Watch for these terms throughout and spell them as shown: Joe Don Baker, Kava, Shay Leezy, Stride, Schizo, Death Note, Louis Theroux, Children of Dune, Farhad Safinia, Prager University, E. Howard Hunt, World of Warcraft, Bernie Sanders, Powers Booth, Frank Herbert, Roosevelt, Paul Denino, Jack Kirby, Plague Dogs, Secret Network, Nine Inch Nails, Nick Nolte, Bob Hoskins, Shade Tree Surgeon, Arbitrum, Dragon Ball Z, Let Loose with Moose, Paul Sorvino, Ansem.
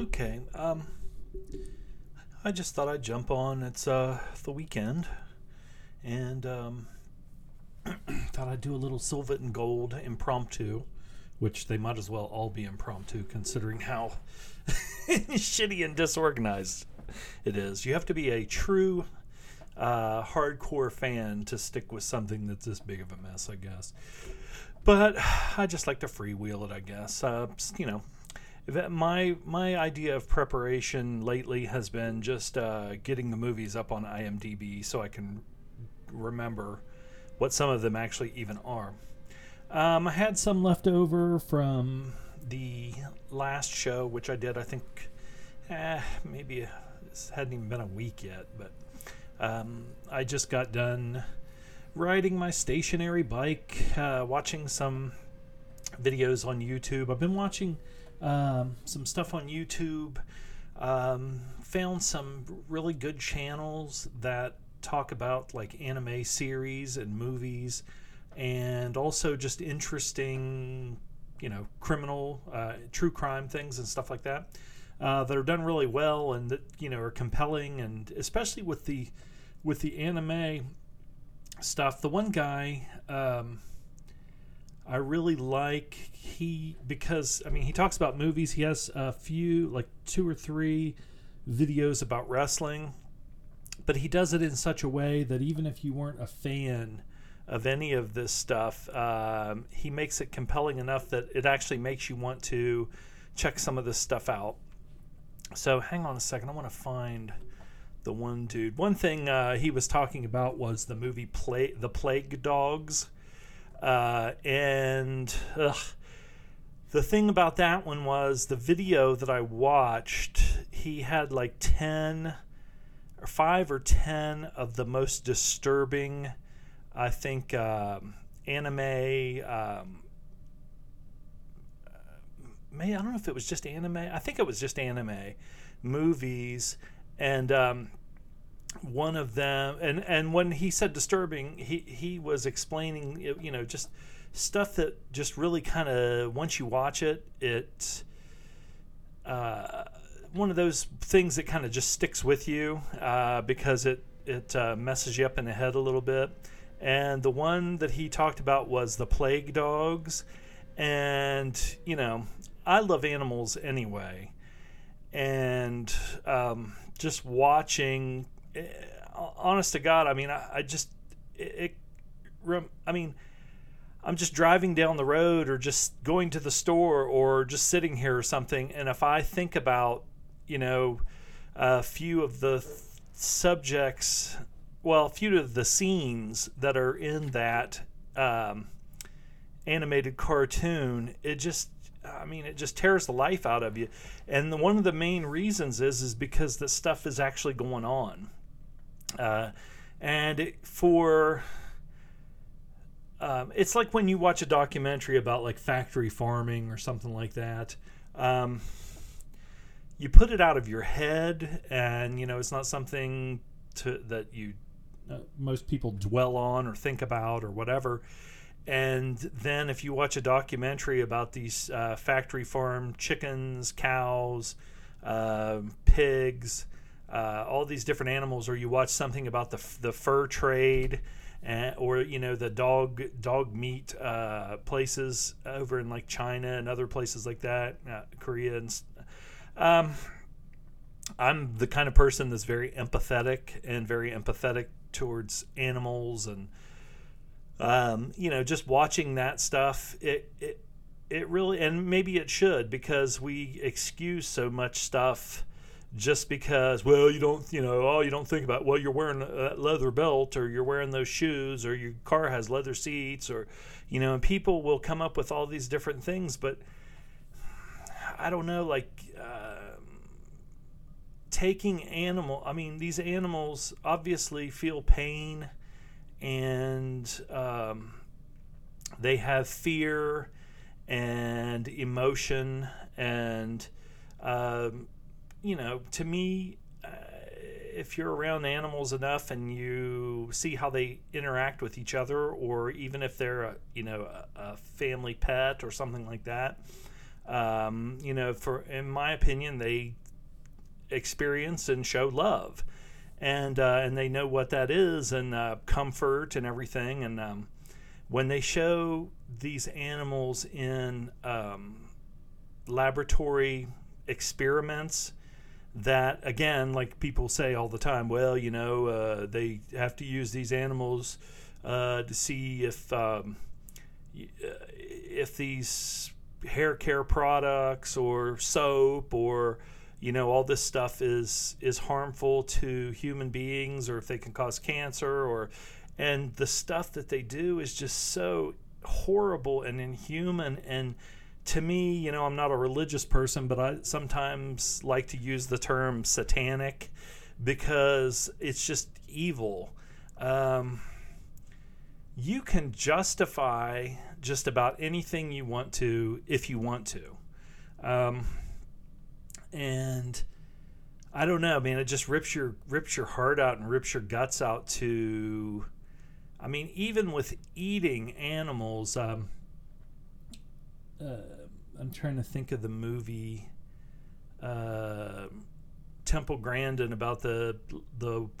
Okay. I just thought I'd jump on. It's the weekend, and thought I'd do a little Silver and Gold impromptu, which they might as well all be impromptu considering how shitty and disorganized it is. You have to be a true hardcore fan to stick with something that's this big of a mess, I guess. But I just like to freewheel it, I guess. You know, my idea of preparation lately has been just getting the movies up on IMDb so I can remember what some of them actually even are. I had some left over from the last show, which I did, I think, maybe it hadn't even been a week yet, but I just got done riding my stationary bike, watching some videos on YouTube. I've been watching some stuff on YouTube, found some really good channels that talk about like anime series and movies, and also just interesting, you know, criminal, true crime things and stuff like that, that are done really well and that, you know, are compelling. And especially with the anime stuff, the one guy I really like, because I mean, he talks about movies. He has a few, like 2 or 3 videos about wrestling, but he does it in such a way that even if you weren't a fan of any of this stuff, he makes it compelling enough that it actually makes you want to check some of this stuff out. So hang on a second, I want to find the one dude. One thing he was talking about was the movie The Plague Dogs, and the thing about that one was the video that I watched, he had like 5 or 10 of the most disturbing, I think, anime, I don't know if it was just anime. I think it was just anime movies. And one of them, and when he said disturbing, he was explaining, you know, just stuff that just really kind of, once you watch it, one of those things that kind of just sticks with you because it messes you up in the head a little bit. And the one that he talked about was The Plague Dogs. And, you know, I love animals anyway. And just watching, honest to God, I mean, I'm just driving down the road or just going to the store or just sitting here or something. And if I think about, you know, a few of the subjects, well, a few of the scenes that are in that animated cartoon, it just tears the life out of you. And one of the main reasons is because the stuff is actually going on. It's like when you watch a documentary about like factory farming or something like that. You put it out of your head, and you know it's not something that you most people dwell on or think about or whatever. And then if you watch a documentary about these factory farm chickens, cows, pigs, all these different animals, or you watch something about the fur trade, or you know the dog meat places over in like China and other places like that, Korea and. I'm the kind of person that's very empathetic towards animals, and you know, just watching that stuff, it really, and maybe it should, because we excuse so much stuff just because, well, you don't think about, well, you're wearing that leather belt, or you're wearing those shoes, or your car has leather seats, or you know, and people will come up with all these different things, but I don't know, like taking animal, I mean, these animals obviously feel pain, and they have fear and emotion, and you know, to me, if you're around animals enough and you see how they interact with each other, or even if they're a family pet or something like that, You know, for in my opinion, they experience and show love, and they know what that is, and comfort and everything. And when they show these animals in laboratory experiments, that again, like people say all the time, well, you know, they have to use these animals to see if these hair care products or soap or, you know, all this stuff is harmful to human beings, or if they can cause cancer, or, and the stuff that they do is just so horrible and inhuman. And to me, you know, I'm not a religious person, but I sometimes like to use the term satanic because it's just evil. You can justify just about anything you want to, if you want to. And I don't know, man, it just rips your heart out and rips your guts out to, I mean, even with eating animals, I'm trying to think of the movie, Temple Grandin, about the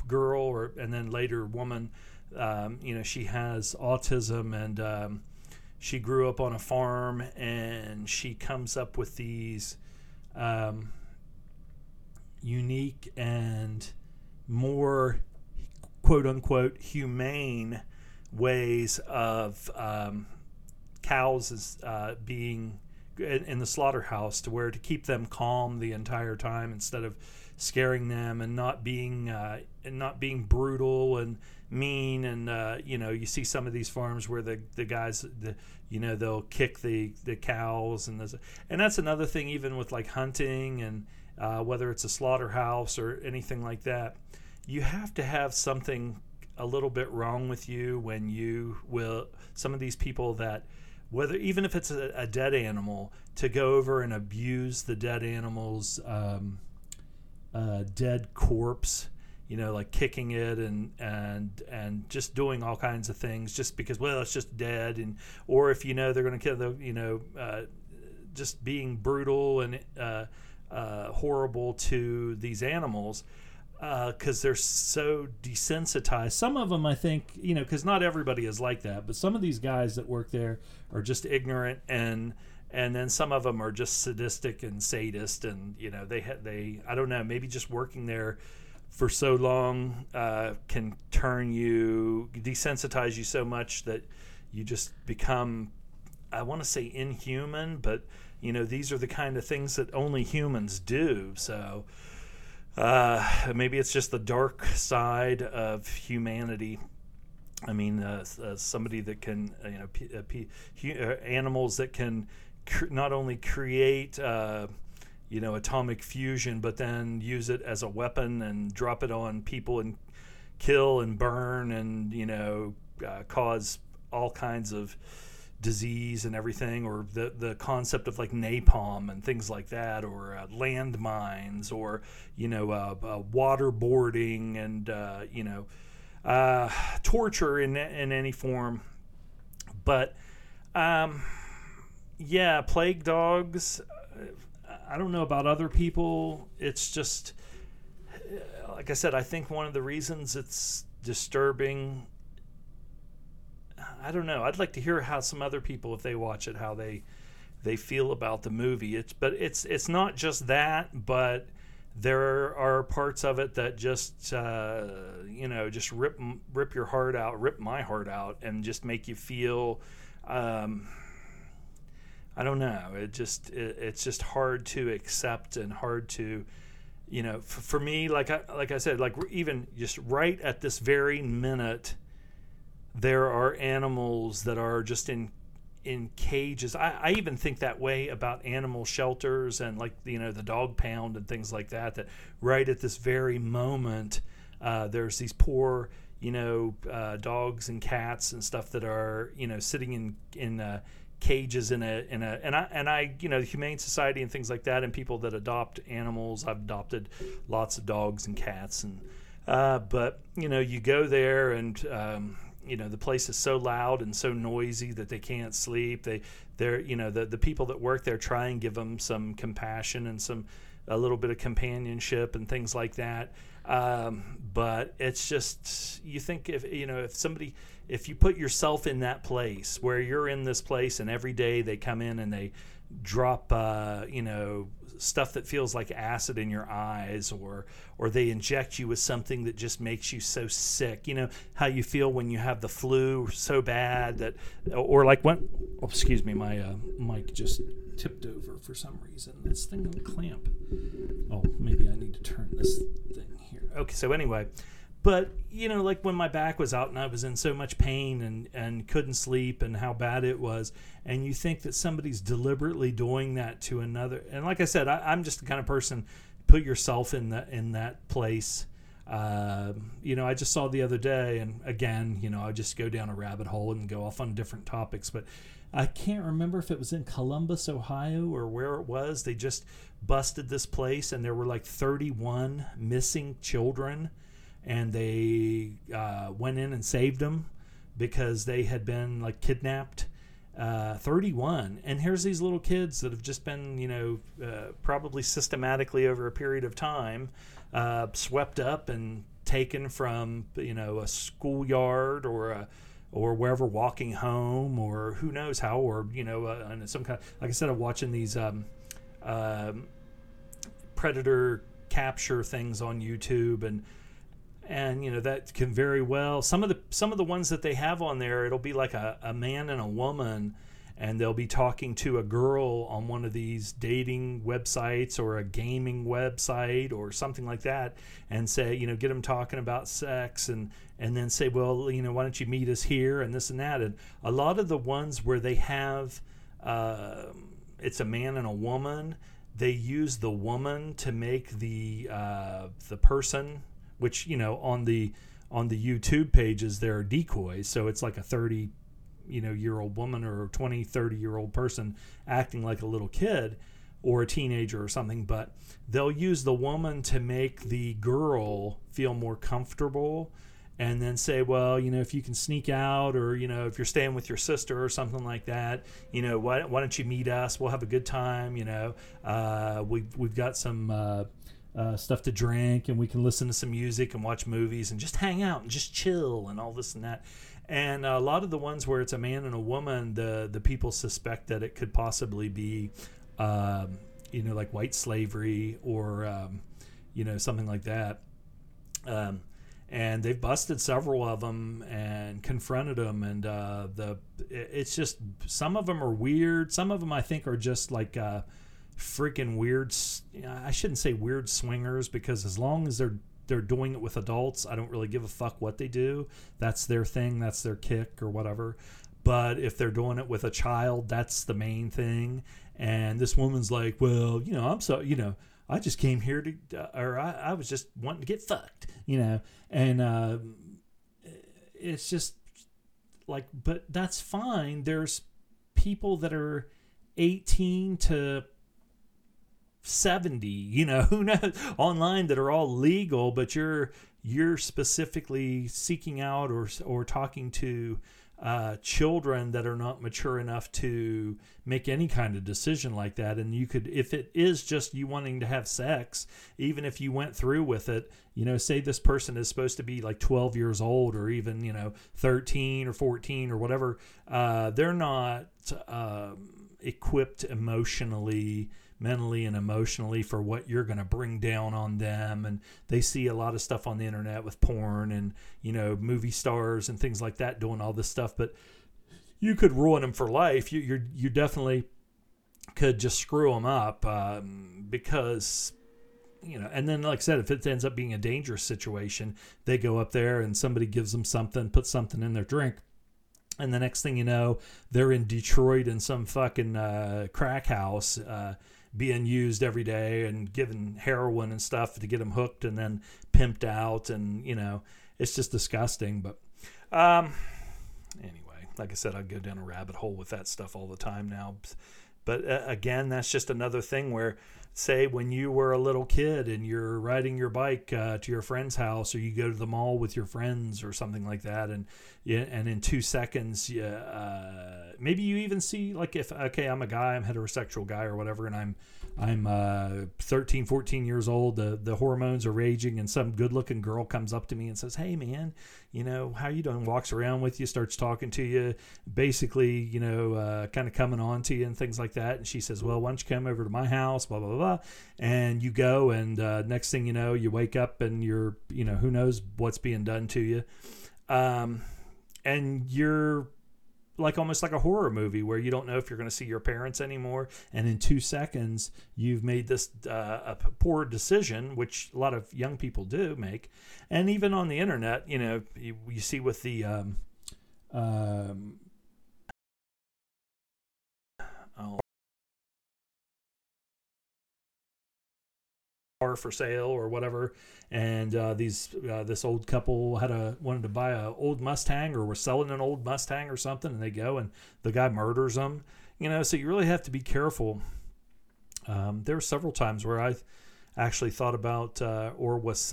girl, or, and then later woman, you know, she has autism, and she grew up on a farm, and she comes up with these unique and more quote unquote humane ways of cows being in the slaughterhouse, to where to keep them calm the entire time instead of scaring them, and not being brutal and mean. And you know, you see some of these farms where the guys, you know, they'll kick the cows, and that's another thing, even with like hunting and whether it's a slaughterhouse or anything like that, you have to have something a little bit wrong with you when you will, some of these people that, whether even if it's a dead animal, to go over and abuse the dead animal's dead corpse, you know, like kicking it and just doing all kinds of things just because, well, it's just dead, and or if you know they're going to kill them, you know, just being brutal and horrible to these animals because they're so desensitized. Some of them, I think, you know, because not everybody is like that, but some of these guys that work there are just ignorant, and then some of them are just sadistic and sadist, and you know, they I don't know, maybe just working there for so long can turn you, desensitize you so much that you just become, I want to say inhuman, but you know, these are the kind of things that only humans do. So maybe it's just the dark side of humanity. I mean, somebody that can, you know, animals that can not only create, you know, atomic fusion, but then use it as a weapon and drop it on people and kill and burn and, you know, cause all kinds of disease and everything, or the concept of like napalm and things like that, or landmines, or, you know, waterboarding and, you know, torture in any form. But yeah, Plague Dogs, I don't know about other people. It's just, like I said, I think one of the reasons it's disturbing, I don't know, I'd like to hear how some other people, if they watch it, how they feel about the movie. It's not just that, but there are parts of it that just, you know, just rip your heart out, rip my heart out, and just make you feel, I don't know. It's just hard to accept and hard to, you know, for me, like I said, like even just right at this very minute, there are animals that are just in cages. I even think that way about animal shelters and, like, you know, the dog pound and things like that, that right at this very moment, there's these poor, you know, dogs and cats and stuff that are, you know, sitting in cages in a and I you know, the Humane Society and things like that, and people that adopt animals. I've adopted lots of dogs and cats, and but you know, you go there and you know, the place is so loud and so noisy that they can't sleep. They're, you know, the people that work there try and give them some compassion and a little bit of companionship and things like that. But it's just, you think if, you know, if you put yourself in that place where you're in this place and every day they come in and they drop, you know, stuff that feels like acid in your eyes, or they inject you with something that just makes you so sick. You know how you feel when you have the flu so bad that, or like when, oh, excuse me, my mic just tipped over for some reason. This thing on the clamp. Oh, maybe I need to turn this thing here. Okay, so anyway, but you know, like when my back was out and I was in so much pain and couldn't sleep and how bad it was, and you think that somebody's deliberately doing that to another. And like I said, I'm just the kind of person, put yourself in that place. You know, I just saw the other day, and again, you know, I just go down a rabbit hole and go off on different topics, but I can't remember if it was in Columbus, Ohio, or where it was. They just busted this place, and there were like 31 missing children. And they went in and saved them because they had been like kidnapped, 31. And here's these little kids that have just been, you know, probably systematically over a period of time swept up and taken from, you know, a schoolyard or wherever, walking home, or who knows how, or, you know, and some kind of, like I said, I'm watching these predator capture things on YouTube, and you know, that can very well, some of the ones that they have on there, it'll be like a man and a woman, and they'll be talking to a girl on one of these dating websites or a gaming website or something like that, and say, you know, get them talking about sex, and then say, well, you know, why don't you meet us here and this and that. And a lot of the ones where they have it's a man and a woman, they use the woman to make the person, which, you know, on the YouTube pages, there are decoys. So it's like a 30, you know, year old woman, or a 20, 30 year old person acting like a little kid or a teenager or something, but they'll use the woman to make the girl feel more comfortable, and then say, well, you know, if you can sneak out, or, you know, if you're staying with your sister or something like that, you know, why don't you meet us? We'll have a good time. You know, we've got some, stuff to drink, and we can listen to some music and watch movies and just hang out and just chill and all this and that. And a lot of the ones where it's a man and a woman, the people suspect that it could possibly be, you know, like white slavery, or, you know, something like that. And they've busted several of them and confronted them. And it's just, some of them are weird. Some of them I think are just like freaking weird. I shouldn't say weird swingers, because as long as they're doing it with adults, I don't really give a fuck what they do. That's their thing, that's their kick or whatever. But if they're doing it with a child, that's the main thing. And this woman's like, well, you know, I'm so, you know, I just came here to, or I was just wanting to get fucked, you know. And it's just like, but that's fine. There's people that are 18 to 70, you know, who knows, online, that are all legal, but you're specifically seeking out or talking to children that are not mature enough to make any kind of decision like that. And you could, if it is just you wanting to have sex, even if you went through with it, you know, say this person is supposed to be like 12 years old, or even, you know, 13 or 14 or whatever, they're not equipped emotionally, mentally and emotionally for what you're going to bring down on them. And they see a lot of stuff on the internet with porn and, you know, movie stars and things like that doing all this stuff, but you could ruin them for life. You definitely could just screw them up, because, you know. And then, like I said, if it ends up being a dangerous situation, they go up there and somebody gives them something, puts something in their drink, and the next thing you know, they're in Detroit in some fucking crack house, being used every day and given heroin and stuff to get them hooked and then pimped out. And, you know, it's just disgusting. But anyway, like I said, I go down a rabbit hole with that stuff all the time now. But again, that's just another thing where say when you were a little kid and you're riding your bike to your friend's house, or you go to the mall with your friends or something like that, and in 2 seconds maybe you even see, like, if I'm a guy, I'm a heterosexual guy or whatever, and I'm 13, 14 years old, the hormones are raging, and some good-looking girl comes up to me and says, "Hey, man, you know, how you doing?" Walks around with you, starts talking to you, basically, you know, kind of coming on to you and things like that. And she says, "Well, why don't you come over to my house, blah, blah, blah." And you go, and next thing you know, you wake up and you're, you know, who knows what's being done to you. And you're like almost like a horror movie where you don't know if you're going to see your parents anymore. And in 2 seconds, you've made this a poor decision, which a lot of young people do make. And even on the internet, you know, you see with the, car for sale or whatever, and this old couple wanted to buy a old Mustang, or were selling an old Mustang or something, and they go and the guy murders them, you know. So you really have to be careful. There were several times where I actually thought about or was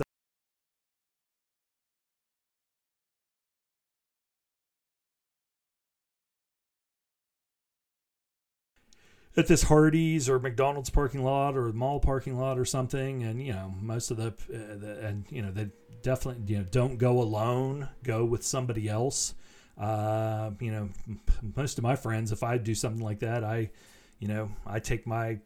at this Hardee's or McDonald's parking lot or mall parking lot or something. And, you know, most of they definitely, you know, don't go alone, go with somebody else. You know, most of my friends, if I do something like that, I take my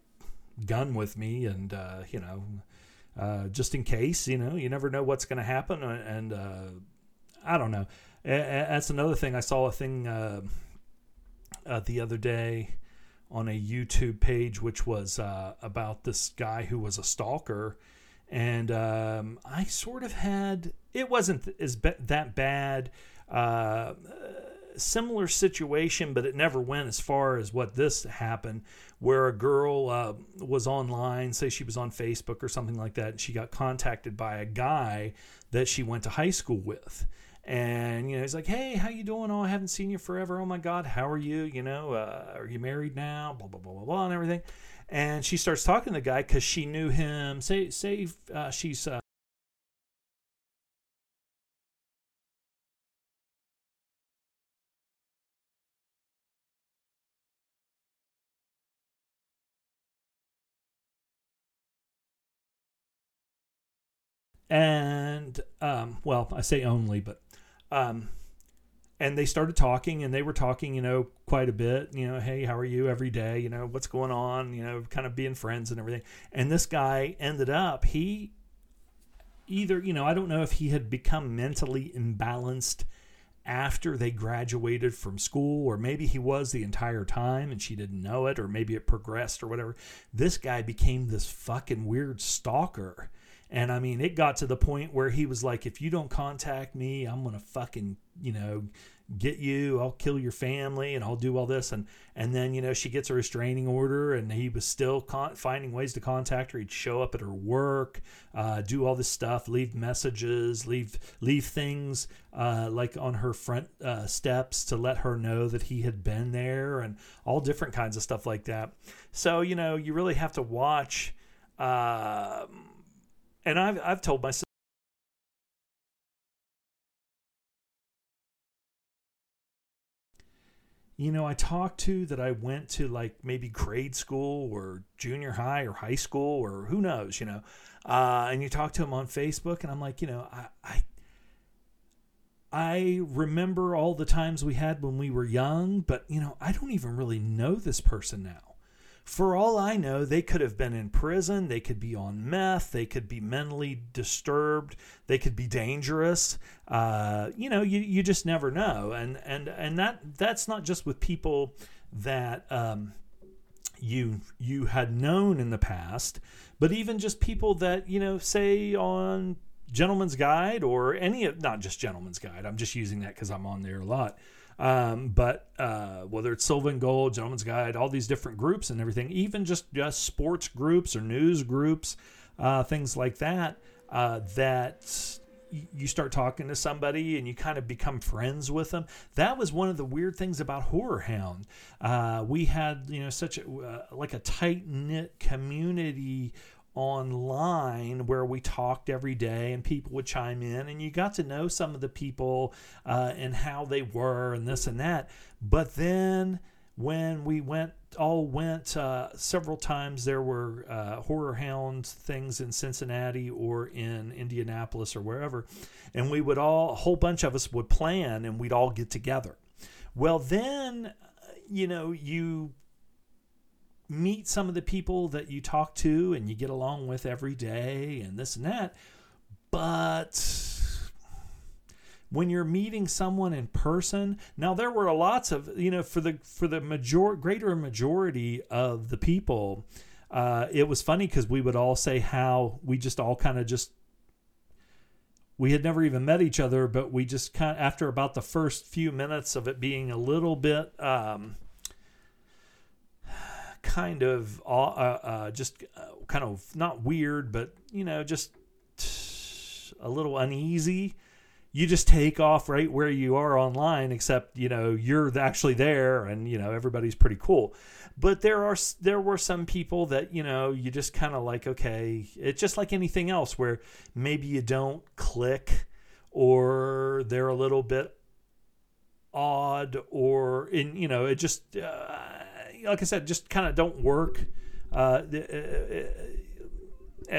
gun with me, and, you know, just in case, you know, you never know what's going to happen. And, I don't know. That's another thing. I saw a thing, the other day on a YouTube page, which was about this guy who was a stalker. And I sort of had, it wasn't that bad, similar situation, but it never went as far as what this happened, where a girl was online, say she was on Facebook or something like that, and she got contacted by a guy that she went to high school with. And, you know, he's like, "Hey, how you doing? Oh, I haven't seen you forever. Oh my God, how are you? You know, are you married now? Blah, blah, blah, blah, blah," and everything. And she starts talking to the guy because she knew him. Say she's and well, I say only, but. And they started talking, and they were talking, you know, quite a bit, you know, "Hey, how are you?" every day, you know, "What's going on?" you know, kind of being friends and everything. And this guy ended up, he either, you know, I don't know if he had become mentally imbalanced after they graduated from school, or maybe he was the entire time and she didn't know it, or maybe it progressed or whatever. This guy became this fucking weird stalker. And I mean, it got to the point where he was like, "If you don't contact me, I'm going to fucking, you know, get you, I'll kill your family, and I'll do all this." And then, you know, she gets a restraining order, and he was still finding ways to contact her. He'd show up at her work, do all this stuff, leave messages, leave things like on her front steps to let her know that he had been there, and all different kinds of stuff like that. So, you know, you really have to watch. And I've told myself, you know, I talked to that I went to like maybe grade school or junior high or high school or who knows, you know, and you talk to them on Facebook, and I'm like, you know, I remember all the times we had when we were young, but, you know, I don't even really know this person now. For all I know, they could have been in prison, they could be on meth, they could be mentally disturbed, they could be dangerous. You know, you just never know. And that's not just with people that you had known in the past, but even just people that, you know, say on Gentleman's Guide or any of, not just Gentleman's Guide, I'm just using that because I'm on there a lot. But whether it's Silver and Gold, Gentleman's Guide, all these different groups and everything, even just sports groups or news groups, things like that, that you start talking to somebody and you kind of become friends with them. That was one of the weird things about Horror Hound. We had, such a tight knit community online where we talked every day and people would chime in and you got to know some of the people and how they were and this and that. But then when we went several times, there were Horror Hound things in Cincinnati or in Indianapolis or wherever, and we would all, a whole bunch of us would plan and we'd all get together. Well, then you meet some of the people that you talk to and you get along with every day and this and that, but when you're meeting someone in person, now there were lots of, for the greater majority of the people, it was funny because we would all say how we just all kind of just, we had never even met each other, but we just kind of, after about the first few minutes of it being a little bit kind of not weird, but, just a little uneasy, you just take off right where you are online, except, you're actually there and, everybody's pretty cool. But there were some people that, you just kind of like, okay, it's just like anything else where maybe you don't click or they're a little bit odd or it just, like I said, just kind of don't work. And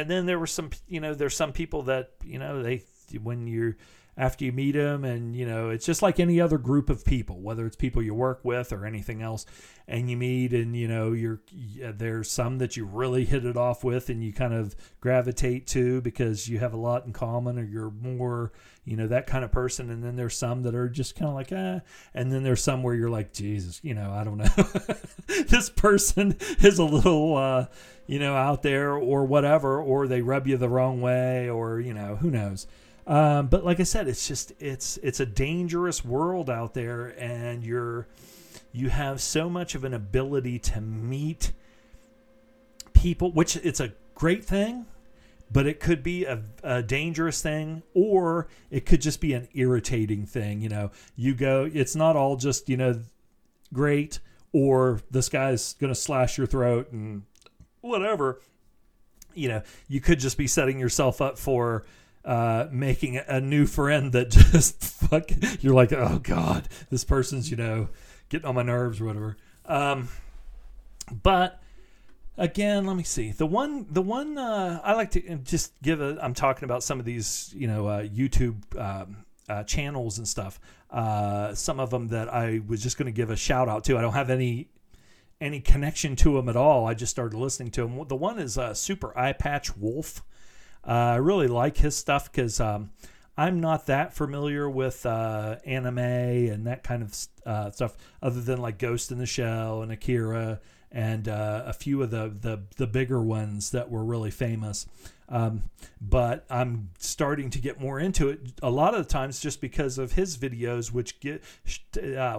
then there were some, there's some people that, they, when you're, after you meet them and it's just like any other group of people, whether it's people you work with or anything else, and you meet and there's some that you really hit it off with and you kind of gravitate to because you have a lot in common or you're more that kind of person, and then there's some that are just kind of like and then there's some where you're like, Jesus, I don't know, this person is a little out there or whatever, or they rub you the wrong way or who knows. But like I said, it's just, it's a dangerous world out there, and you have so much of an ability to meet people, which it's a great thing, but it could be a dangerous thing, or it could just be an irritating thing. You go, it's not all just, great, or this guy's going to slash your throat and whatever, you could just be setting yourself up for, making a new friend that just you're like, oh God, this person's, getting on my nerves or whatever. But again, let me see. The one, I like to just I'm talking about some of these, YouTube, channels and stuff. Some of them that I was just going to give a shout out to. I don't have any connection to them at all. I just started listening to them. The one is Super Eyepatch Wolf. I really like his stuff because I'm not that familiar with anime and that kind of stuff, other than like Ghost in the Shell and Akira and a few of the bigger ones that were really famous. But I'm starting to get more into it a lot of the times just because of his videos, which get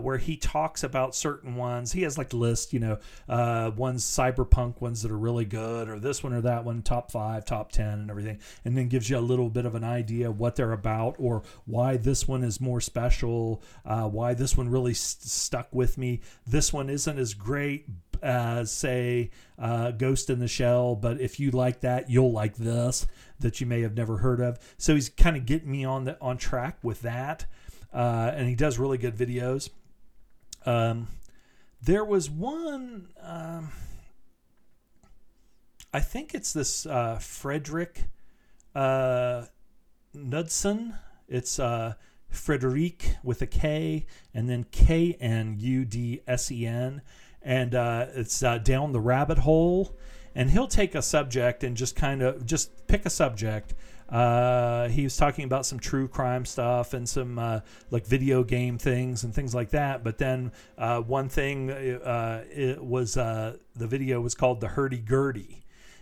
where he talks about certain ones. He has like lists, ones cyberpunk, ones that are really good, or this one or that one, top 5, top 10 and everything. And then gives you a little bit of an idea of what they're about or why this one is more special, why this one really stuck with me. This one isn't as great as say Ghost in the Shell, but if you like that, you'll like this that you may have never heard of. So he's kind of getting me on track with that, and he does really good videos. There was one, I think it's this Frederik Knudsen. It's Frederik with a K and then Knudsen. And it's down the rabbit hole, and he'll take a subject and just kind of just pick a subject. He was talking about some true crime stuff and some like video game things and things like that. But then one thing it was the video was called the Hurdy Gurdy.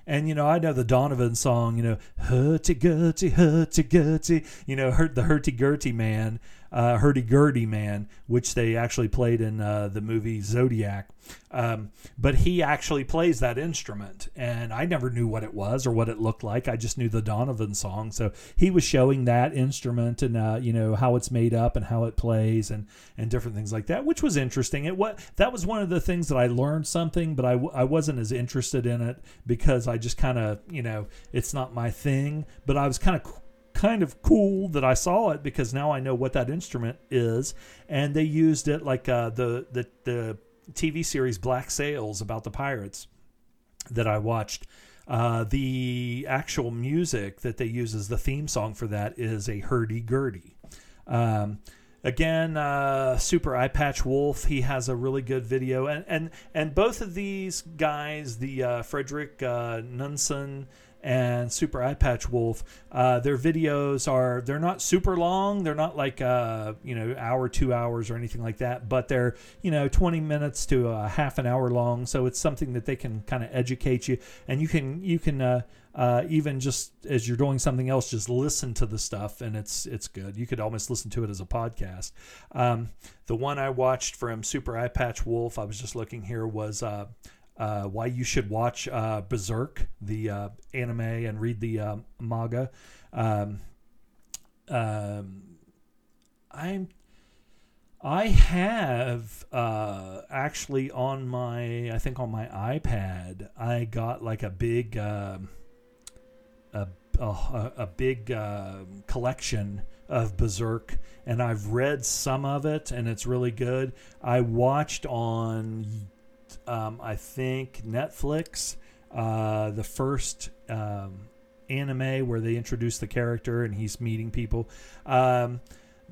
And, I know the Donovan song, hurty-gurty, hurty-gurty, heard the hurty-gurty man. hurdy-gurdy man, which they actually played in the movie Zodiac. But he actually plays that instrument, and I never knew what it was or what it looked like. I just knew the Donovan song. So he was showing that instrument and, you know, how it's made up and how it plays and different things like that, which was interesting. That was one of the things that I learned something, but I wasn't as interested in it because I just kind of, you know, it's not my thing, but I was kind of cool that I saw it because now I know what that instrument is. And they used it like the TV series Black Sails about the pirates that I watched. The actual music that they use as the theme song for that is a hurdy-gurdy. Again, Super Eyepatch Wolf, he has a really good video. And both of these guys, the Frederik Knudsen and Super Eyepatch Wolf, their videos they're not super long. They're not like, you know, hour, 2 hours or anything like that, but they're, you know, 20 minutes to a half an hour long. So it's something that they can kind of educate you, and you can even just as you're doing something else, just listen to the stuff, and it's good. You could almost listen to it as a podcast. The one I watched from Super Eyepatch Wolf, I was just looking here, was, why you should watch Berserk, the anime, and read the manga. I have actually on my, I think on my iPad, I got like a big collection of Berserk, and I've read some of it, and it's really good. I watched on I think Netflix, the first anime where they introduce the character and he's meeting people.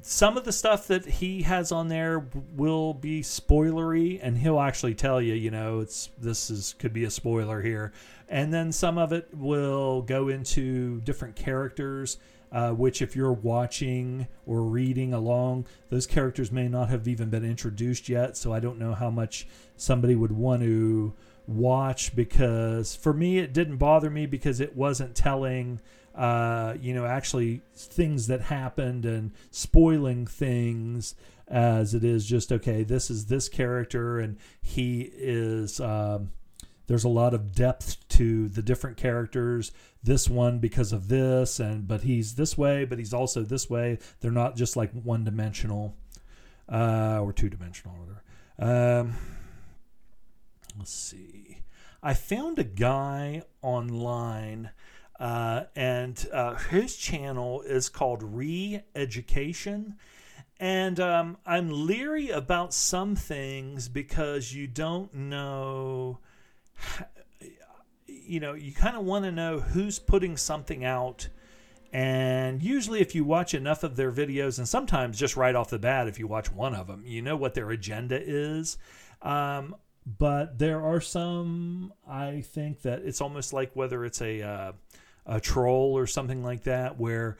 Some of the stuff that he has on there will be spoilery, and he'll actually tell you, you know, could be a spoiler here. And then some of it will go into different characters, which if you're watching or reading along, those characters may not have even been introduced yet. So I don't know how much somebody would want to watch, because for me, it didn't bother me because it wasn't telling, you know, actually things that happened and spoiling things, as it is just, okay, this is this character and he is, there's a lot of depth to the different characters. This one because of this, but he's this way, but he's also this way. They're not just like one-dimensional or two-dimensional or whatever. Let's see. I found a guy online, and his channel is called Reeducation. And I'm leery about some things because you don't know. You know, you kind of want to know who's putting something out. And usually if you watch enough of their videos, and sometimes just right off the bat, if you watch one of them, you know what their agenda is. But there are some, I think that it's almost like whether it's a troll or something like that, where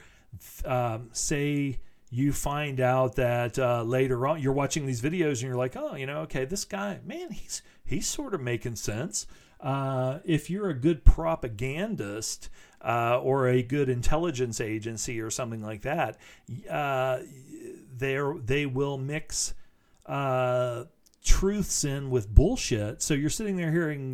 say you find out that later on you're watching these videos and you're like, oh, you know, okay, this guy, man, he's sort of making sense. If you're a good propagandist or a good intelligence agency or something like that, they will mix truths in with bullshit. So you're sitting there hearing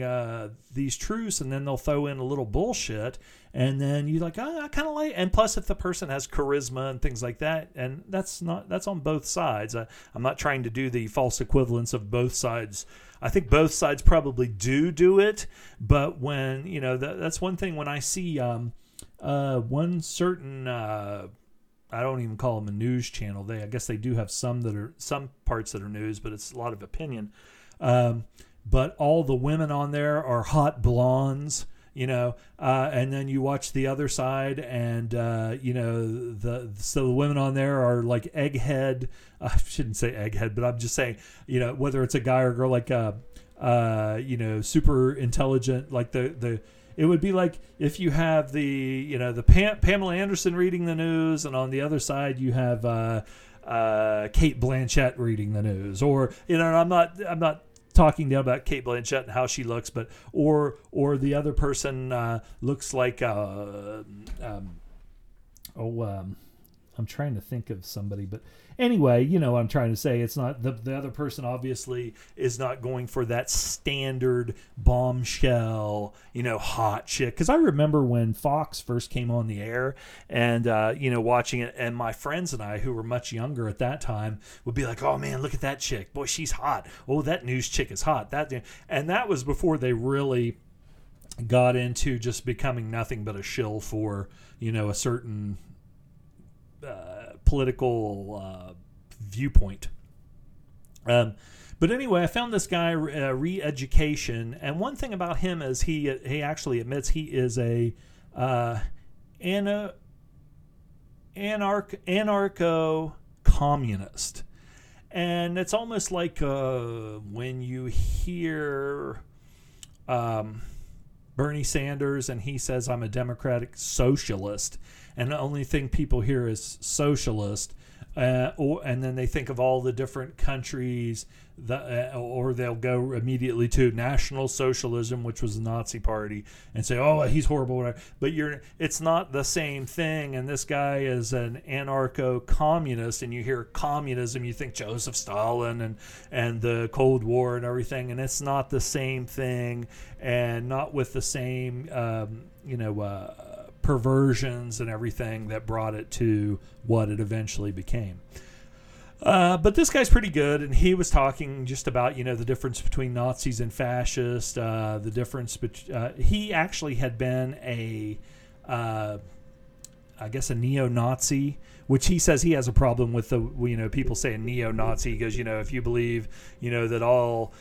these truths, and then they'll throw in a little bullshit, and then you're like, oh, I kind of like. And plus, if the person has charisma and things like that, and that's on both sides. I'm not trying to do the false equivalence of both sides. I think both sides probably do it, but when, you know, that's one thing when I see one certain, I don't even call them a news channel. I guess they do have some parts that are news, but it's a lot of opinion. But all the women on there are hot blondes, you know, and then you watch the other side, and you know, so the women on there are like egghead. I shouldn't say egghead, but I'm just saying, you know, whether it's a guy or girl, like you know, super intelligent, like the it would be like if you have the, you know, the Pamela Anderson reading the news, and on the other side you have Cate Blanchett reading the news, or, you know, I'm not talking down about Cate Blanchett and how she looks, but or the other person looks like I'm trying to think of somebody, but anyway, you know what I'm trying to say. It's not the other person obviously is not going for that standard bombshell, you know, hot chick. Because I remember when Fox first came on the air and, you know, watching it, and my friends and I, who were much younger at that time, would be like, oh man, look at that chick. Boy, she's hot. Oh, that news chick is hot. And that was before they really got into just becoming nothing but a shill for, you know, a certain political viewpoint. But anyway, I found this guy, Reeducation, and one thing about him is he actually admits he is a anarcho-communist. And it's almost like when you hear Bernie Sanders and he says, I'm a democratic socialist. And the only thing people hear is socialist. And then they think of all the different countries, or they'll go immediately to National Socialism, which was the Nazi party, and say, oh, he's horrible. But it's not the same thing. And this guy is an anarcho-communist, and you hear communism, you think Joseph Stalin and the Cold War and everything. And it's not the same thing, and not with the same, perversions and everything that brought it to what it eventually became. But this guy's pretty good, and he was talking just about, you know, the difference between Nazis and fascists, the difference between... he actually had been a neo-Nazi, which he says he has a problem with. People say a neo-Nazi. He goes, you know, if you believe, you know, that all,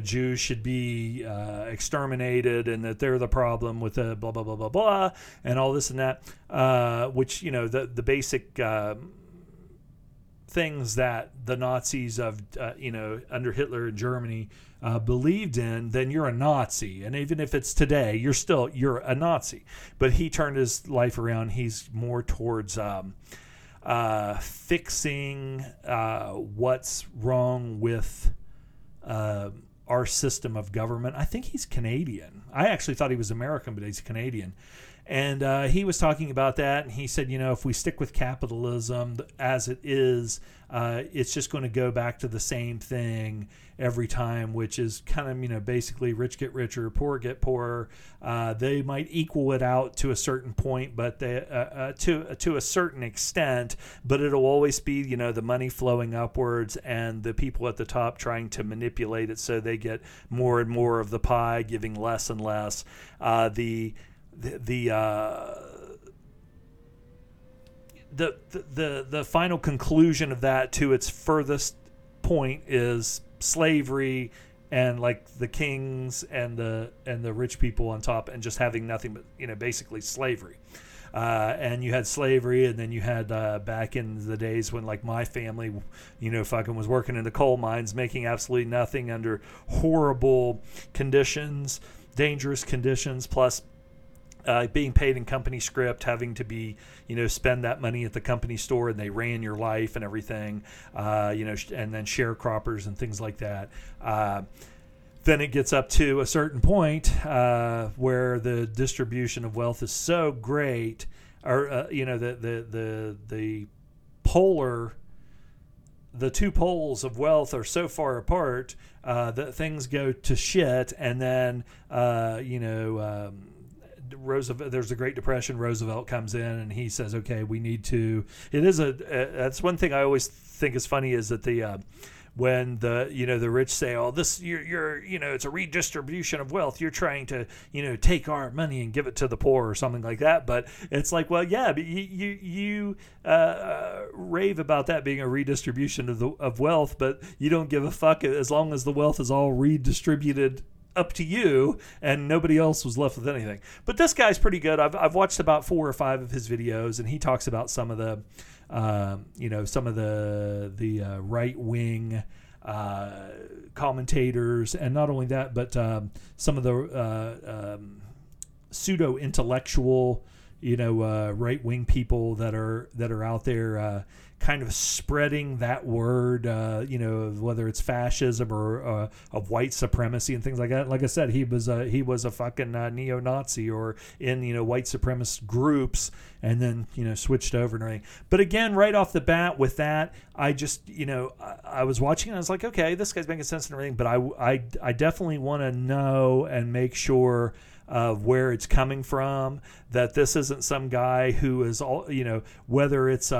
Jews should be exterminated and that they're the problem with the blah, blah, blah, blah, blah, and all this and that, which, you know, the basic things that the Nazis of, under Hitler in Germany believed in, then you're a Nazi. And even if it's today, you're a Nazi. But he turned his life around. He's more towards fixing what's wrong with our system of government. I think he's Canadian. I actually thought he was American, but he's Canadian. And he was talking about that, and he said, you know, if we stick with capitalism as it is, it's just going to go back to the same thing every time, which is kind of, you know, basically rich get richer, poor get poorer. They might equal it out to a certain point, but they to a certain extent, but it'll always be, you know, the money flowing upwards and the people at the top trying to manipulate it so they get more and more of the pie, giving less and less. The final conclusion of that to its furthest point is slavery and like the kings and the rich people on top and just having nothing but, you know, basically slavery. And you had slavery, and then you had back in the days when, like, my family, you know, fucking was working in the coal mines, making absolutely nothing under horrible conditions, dangerous conditions, plus being paid in company script, having to be, you know, spend that money at the company store, and they ran your life and everything, and then sharecroppers and things like that. Then it gets up to a certain point where the distribution of wealth is so great, or the two poles of wealth are so far apart that things go to shit, and then Roosevelt, there's the Great Depression. Roosevelt comes in and he says, okay, we need to, that's one thing I always think is funny is that when the, you know, the rich say, oh, this, you're, you know, it's a redistribution of wealth. You're trying to, you know, take our money and give it to the poor or something like that. But it's like, well, yeah, but you rave about that being a redistribution of wealth, but you don't give a fuck as long as the wealth is all redistributed up to you and nobody else was left with anything. But this guy's pretty good. I've watched about 4 or 5 of his videos, and he talks about some of the right-wing commentators, and not only that, but some of the pseudo-intellectual you know, right-wing people that are out there kind of spreading that word, you know, whether it's fascism or of white supremacy and things like that. Like I said, he was a fucking neo-Nazi or in, you know, white supremacist groups, and then, you know, switched over and everything. But again, right off the bat with that, I just, you know, I was watching and I was like, okay, this guy's making sense and everything, but I definitely want to know and make sure of where it's coming from, that this isn't some guy who is all, you know, whether it's,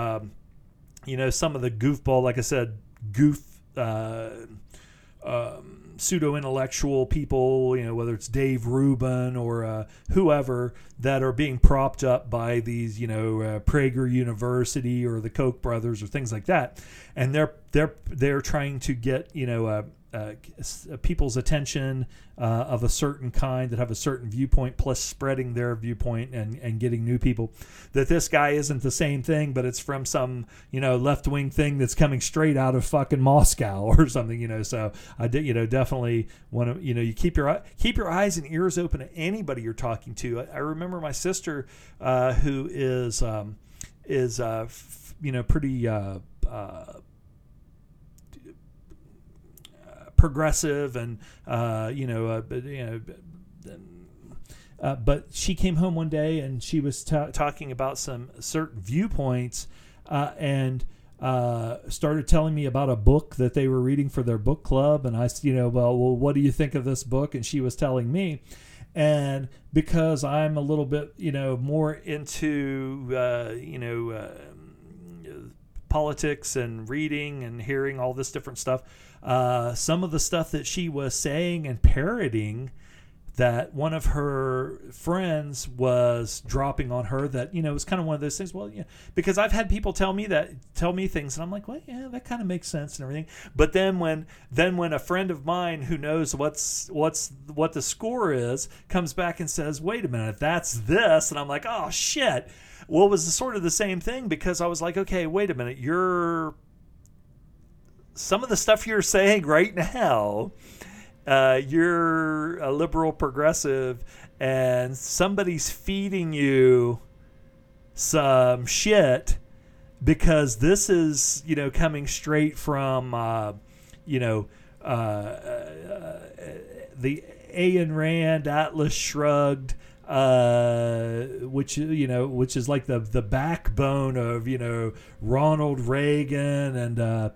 you know, some of the goofball, like I said, pseudo-intellectual people, you know, whether it's Dave Rubin or whoever, that are being propped up by these, you know, Prager University or the Koch brothers or things like that, and they're trying to get, you know, people's attention of a certain kind that have a certain viewpoint, plus spreading their viewpoint and getting new people, that this guy isn't the same thing, but it's from some, you know, left-wing thing that's coming straight out of fucking Moscow or something, you know. So I did, you know, definitely want to, you know, you keep your eyes and ears open to anybody you're talking to. I remember my sister who is you know, pretty progressive and but she came home one day and she was talking about some certain viewpoints and started telling me about a book that they were reading for their book club, and I, you know, well, what do you think of this book? And she was telling me, and because I'm a little bit, you know, more into politics and reading and hearing all this different stuff, some of the stuff that she was saying and parroting that one of her friends was dropping on her, that, you know, it was kind of one of those things. Well, yeah, because I've had people tell me things, and I'm like, well, yeah, that kind of makes sense and everything. But then when a friend of mine who knows what the score is comes back and says, wait a minute, that's this, and I'm like, oh shit. Well, it was sort of the same thing, because I was like, okay, wait a minute, some of the stuff you're saying right now, you're a liberal progressive, and somebody's feeding you some shit, because this is, you know, coming straight from, the Ayn Rand, Atlas Shrugged, which is like the backbone of, you know, Ronald Reagan and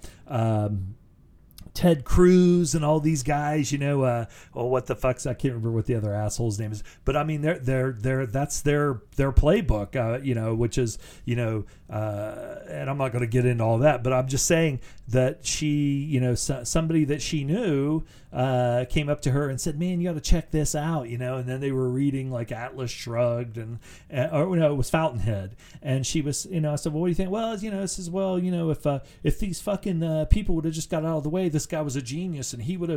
Ted Cruz and all these guys, you know, what the fuck's, I can't remember what the other asshole's name is, but I mean, they're that's their playbook, you know, which is, you know, and I'm not going to get into all that, but I'm just saying that she, you know, somebody that she knew, came up to her and said, man, you got to check this out, you know, and then they were reading like Atlas Shrugged it was Fountainhead. And she was, you know, I said, well, what do you think? Well, you know, this is, well, you know, if these fucking, people would have just got out of the way, this guy was a genius and he could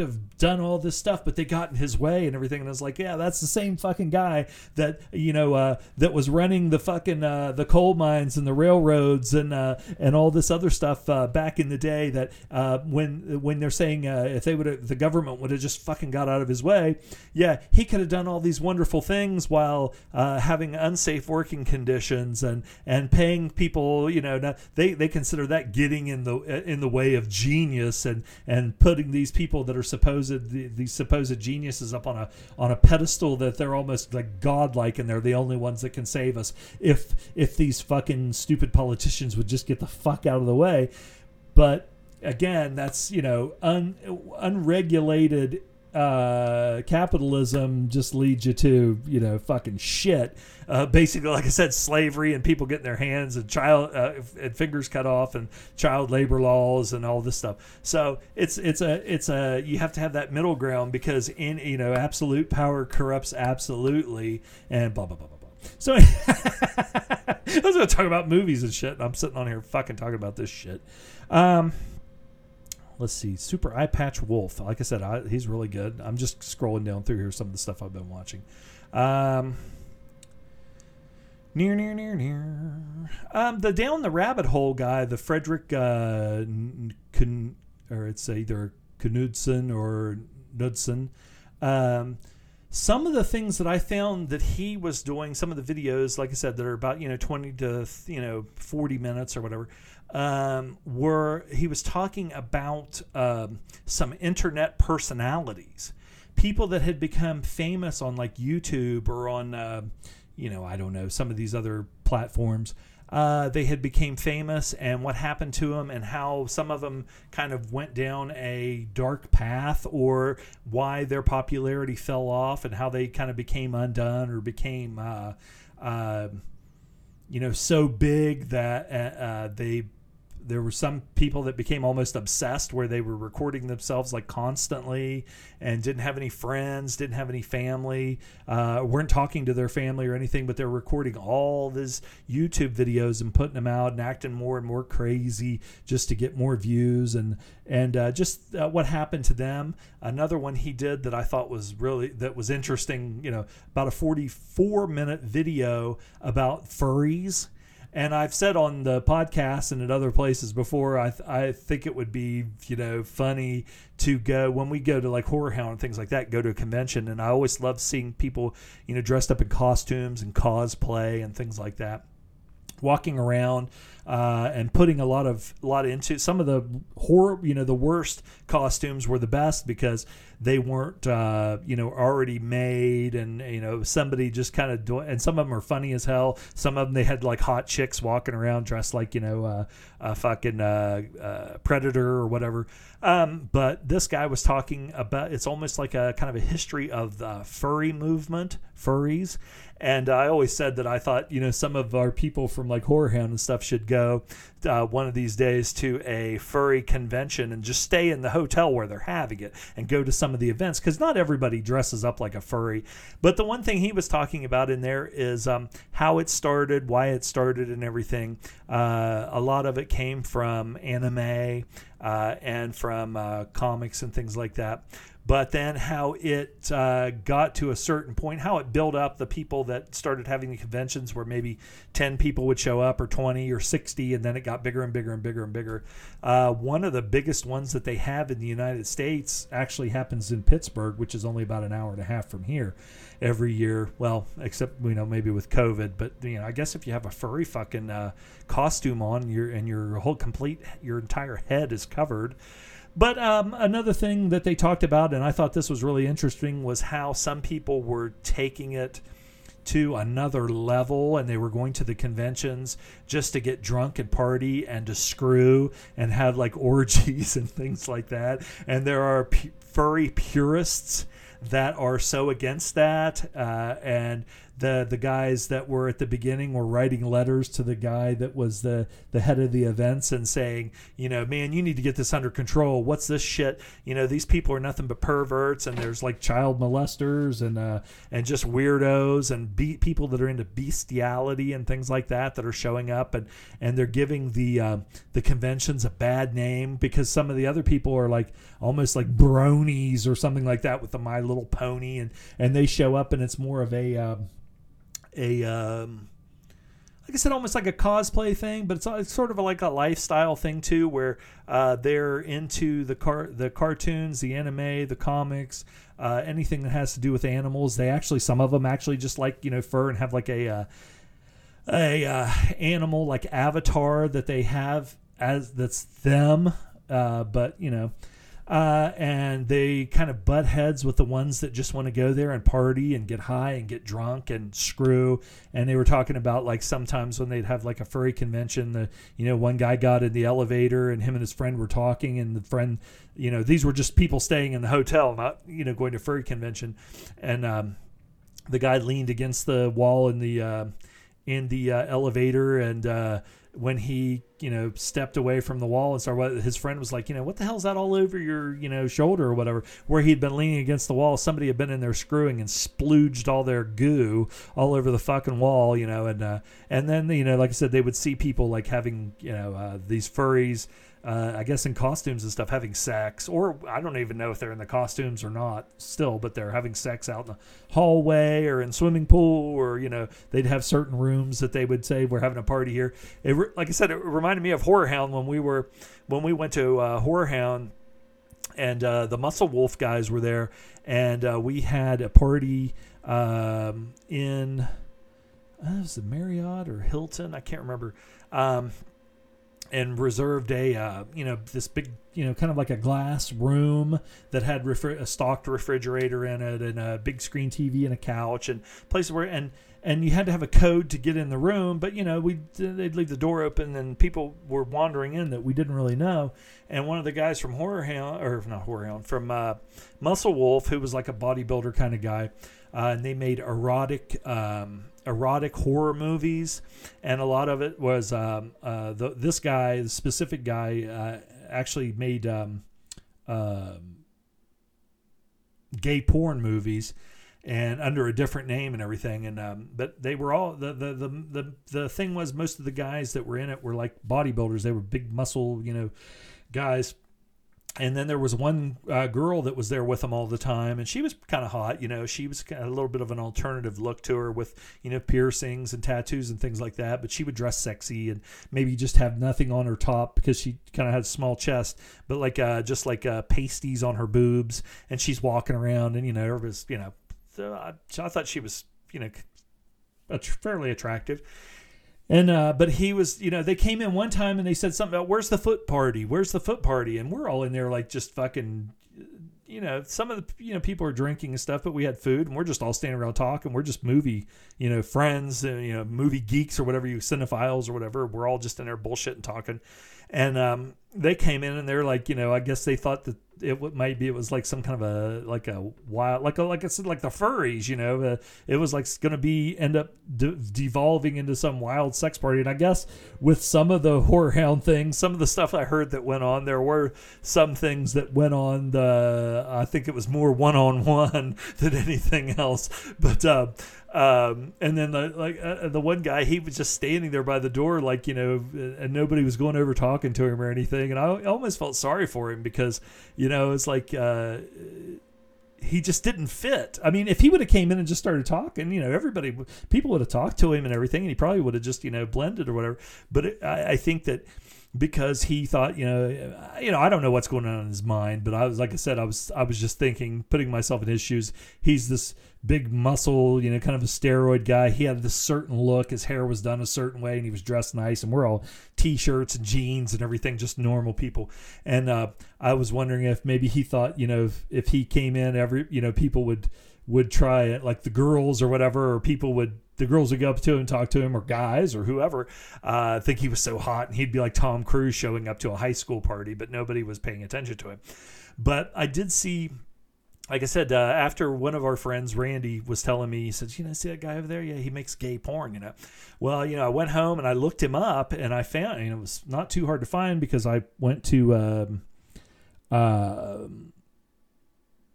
have done all this stuff, but they got in his way and everything. And I was like, yeah, that's the same fucking guy that, you know, that was running the fucking, the coal mines and the railroads and all this other stuff, back in the day, that, when they're saying, if they would have, the government would have just fucking got out of his way. Yeah. He could have done all these wonderful things while, having unsafe working conditions and paying people, you know, they consider that getting in the way of genius, and putting these people that are these supposed geniuses up on a pedestal that they're almost like godlike, and they're the only ones that can save us. If these fucking stupid politicians would just get the fuck out of the way. But again, that's, you know, unregulated capitalism just leads you to, you know, fucking shit. Basically, like I said, slavery and people getting their hands and fingers cut off, and child labor laws and all this stuff. So it's you have to have that middle ground, because, in, you know, absolute power corrupts absolutely, and blah blah blah blah blah. So I was going to talk about movies and shit, and I'm sitting on here fucking talking about this shit. Let's see. Super Eyepatch Wolf. Like I said, he's really good. I'm just scrolling down through here, some of the stuff I've been watching. Near. The down the rabbit hole guy, the Frederik Knudsen, Some of the things that I found that he was doing, some of the videos, like I said, that are about 20 to 40 minutes or whatever, were he was talking about some internet personalities, people that had become famous on like YouTube or on I don't know, some of these other platforms. They had became famous and what happened to them and how some of them kind of went down a dark path, or why their popularity fell off and how they kind of became undone or became, so big that there were some people that became almost obsessed, where they were recording themselves like constantly and didn't have any friends, didn't have any family, weren't talking to their family or anything, but they're recording all these YouTube videos and putting them out and acting more and more crazy just to get more views and what happened to them. Another one he did that I thought was that was interesting, about a 44-minute video about furries. And I've said on the podcast and at other places before, I think it would be, funny to go, when we go to like Horror Hound and things like that, go to a convention. And I always love seeing people, dressed up in costumes and cosplay and things like that, walking around and putting a lot into some of the horror. The worst costumes were the best because they weren't already made, and somebody just kind of and some of them are funny as hell. Some of them, they had like hot chicks walking around dressed like a fucking predator or whatever. But this guy was talking about, it's almost like a kind of a history of the furry movement, furries. And I always said that I thought some of our people from like Horror Hound and stuff should go one of these days to a furry convention and just stay in the hotel where they're having it and go to some of the events, because not everybody dresses up like a furry. But the one thing he was talking about in there is how it started, why it started, and everything. A lot of it came from anime and from comics and things like that. But then how it got to a certain point, how it built up. The people that started having the conventions where maybe 10 people would show up, or 20 or 60, and then it got bigger and bigger and bigger and bigger. One of the biggest ones that they have in the United States actually happens in Pittsburgh, which is only about an hour and a half from here, every year. Well, except maybe with COVID, but I guess if you have a furry fucking costume on, your entire head is covered. But another thing that they talked about, and I thought this was really interesting, was how some people were taking it to another level, and they were going to the conventions just to get drunk and party and to screw and have like orgies and things like that. And there are furry purists that are so against that, and the guys that were at the beginning were writing letters to the guy that was the head of the events and saying, man, you need to get this under control. What's this shit? These people are nothing but perverts, and there's like child molesters and just weirdos and people that are into bestiality and things like that are showing up, and they're giving the conventions a bad name, because some of the other people are like almost like bronies or something like that with the My Little Pony, and they show up, and it's more of a like I said, almost like a cosplay thing, but it's sort of like a lifestyle thing too, where they're into the cartoons, the anime, the comics, anything that has to do with animals. They actually, some of them actually just like fur and have like a animal like avatar that they have as that's them, and they kind of butt heads with the ones that just want to go there and party and get high and get drunk and screw. And they were talking about like sometimes when they'd have like a furry convention, one guy got in the elevator and him and his friend were talking, and the friend, these were just people staying in the hotel, not, going to furry convention. And the guy leaned against the wall in the elevator, and when he, stepped away from the wall and started, his friend was like, what the hell's that all over your, shoulder or whatever, where he'd been leaning against the wall. Somebody had been in there screwing and splooged all their goo all over the fucking wall, and then, like I said, they would see people like having, these furries, I guess in costumes and stuff, having sex, or I don't even know if they're in the costumes or not still, but they're having sex out in the hallway or in swimming pool, or, they'd have certain rooms that they would say, we're having a party here. Like I said, it reminded me of Horror Hound when we went to Horror Hound, And the Muscle Wolf guys were there, and we had a party in was it Marriott or Hilton? I can't remember. And reserved a this big kind of like a glass room that had a stocked refrigerator in it, and a big screen TV and a couch and places where and you had to have a code to get in the room, but they'd leave the door open and people were wandering in that we didn't really know. And one of the guys from Muscle Wolf, who was like a bodybuilder kind of guy, and they made erotic horror movies, and a lot of it was actually made gay porn movies, and under a different name and everything. And but they were all the thing was, most of the guys that were in it were like bodybuilders. They were big muscle guys. And then there was one girl that was there with them all the time, and she was kind of hot. She was a little bit of an alternative look to her, with piercings and tattoos and things like that. But she would dress sexy and maybe just have nothing on her top, because she kind of had a small chest, but like pasties on her boobs. And she's walking around, and everybody's I thought she was fairly attractive. And, but he was, they came in one time and they said something about, Where's the foot party? And we're all in there like just fucking, some of the, people are drinking and stuff, but we had food and we're just all standing around talking. We're just movie, friends, and, movie geeks or whatever, you cinephiles or whatever. We're all just in there bullshit and talking. And, they came in and they're like, I guess they thought that it was like some kind of like the furries, it was like going to be devolving into some wild sex party. And I guess with some of the Horror Hound things, some of the stuff I heard that went on, there were some things that went on. I think it was more one-on-one than anything else, but, and then the one guy, he was just standing there by the door, and nobody was going over talking to him or anything. And I almost felt sorry for him, because, it's like, he just didn't fit. I mean, if he would have came in and just started talking, people would have talked to him and everything, and he probably would have just, blended or whatever. But I think that because he thought, I don't know what's going on in his mind, but I was just thinking, putting myself in his shoes. He's this big muscle, kind of a steroid guy. He had this certain look. His hair was done a certain way and he was dressed nice, and we're all t-shirts and jeans and everything, just normal people. And, I was wondering if maybe he thought, if he came in, people would try it, like the girls or whatever, or the girls would go up to him and talk to him, or guys or whoever. I think he was so hot, and he'd be like Tom Cruise showing up to a high school party, but nobody was paying attention to him. But I did see, like I said, after one of our friends, Randy, was telling me, he said, see that guy over there? Yeah, he makes gay porn, Well, I went home and I looked him up, and I found, it was not too hard to find, because I went to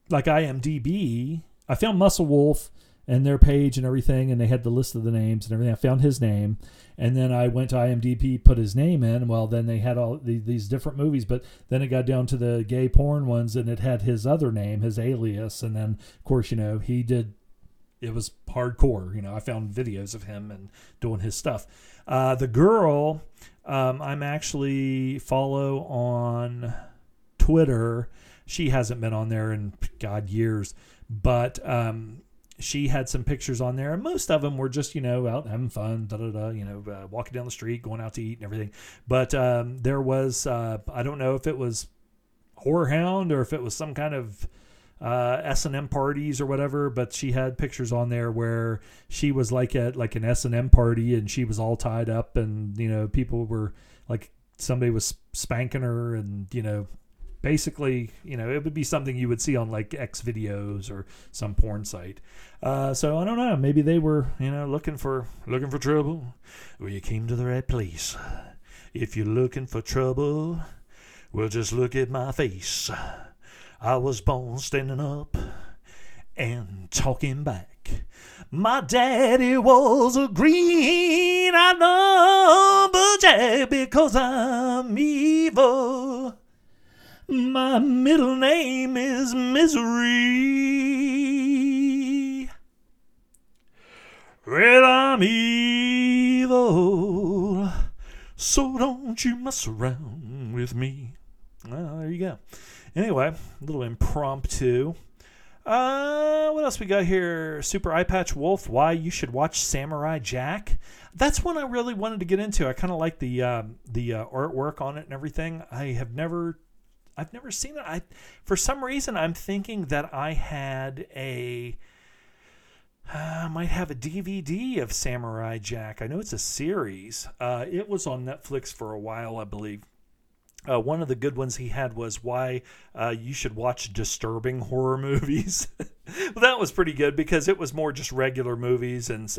like IMDb. I found Muscle Wolf and their page and everything, and they had the list of the names and everything. I found his name, and then I went to IMDb, put his name in. Well, then they had all these different movies, but then it got down to the gay porn ones, and it had his other name, his alias. And then, of course, it was hardcore. I found videos of him and doing his stuff. The girl, I'm actually follow on Twitter. She hasn't been on there in, God, years, but, she had some pictures on there, and most of them were just, out having fun, walking down the street, going out to eat and everything. But there was, I don't know if it was Horror Hound or if it was some kind of S&M parties or whatever, but she had pictures on there where she was like at like an S&M party, and she was all tied up, and, people were like, somebody was spanking her, and, basically, it would be something you would see on like X videos or some porn site. So I don't know. Maybe they were, looking for trouble. Well, you came to the right place. If you're looking for trouble, well, just look at my face. I was born standing up and talking back. My daddy was a green-eyed lumberjack, because I'm evil. My middle name is Misery. Well, I'm evil, so don't you mess around with me. Well, there you go. Anyway, a little impromptu. What else we got here? Super Eyepatch Wolf, why you should watch Samurai Jack. That's one I really wanted to get into. I kind of like the artwork on it and everything. I've never seen it. For some reason, I'm thinking that I had might have a DVD of Samurai Jack. I know it's a series. It was on Netflix for a while, I believe. One of the good ones he had was why you should watch disturbing horror movies. Well, that was pretty good because it was more just regular movies and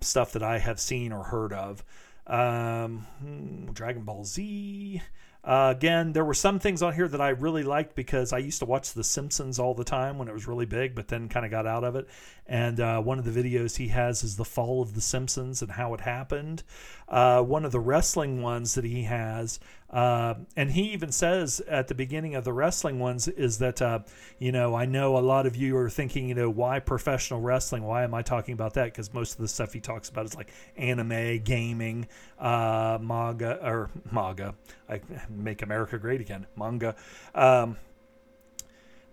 stuff that I have seen or heard of. Dragon Ball Z. Again, there were some things on here that I really liked because I used to watch The Simpsons all the time when it was really big, but then kind of got out of it. And one of the videos he has is The Fall of the Simpsons and how it happened. One of the wrestling ones that he has, and he even says at the beginning of the wrestling ones is that, I know a lot of you are thinking, why professional wrestling? Why am I talking about that? Because most of the stuff he talks about is like anime, gaming, manga. I make America great again, manga.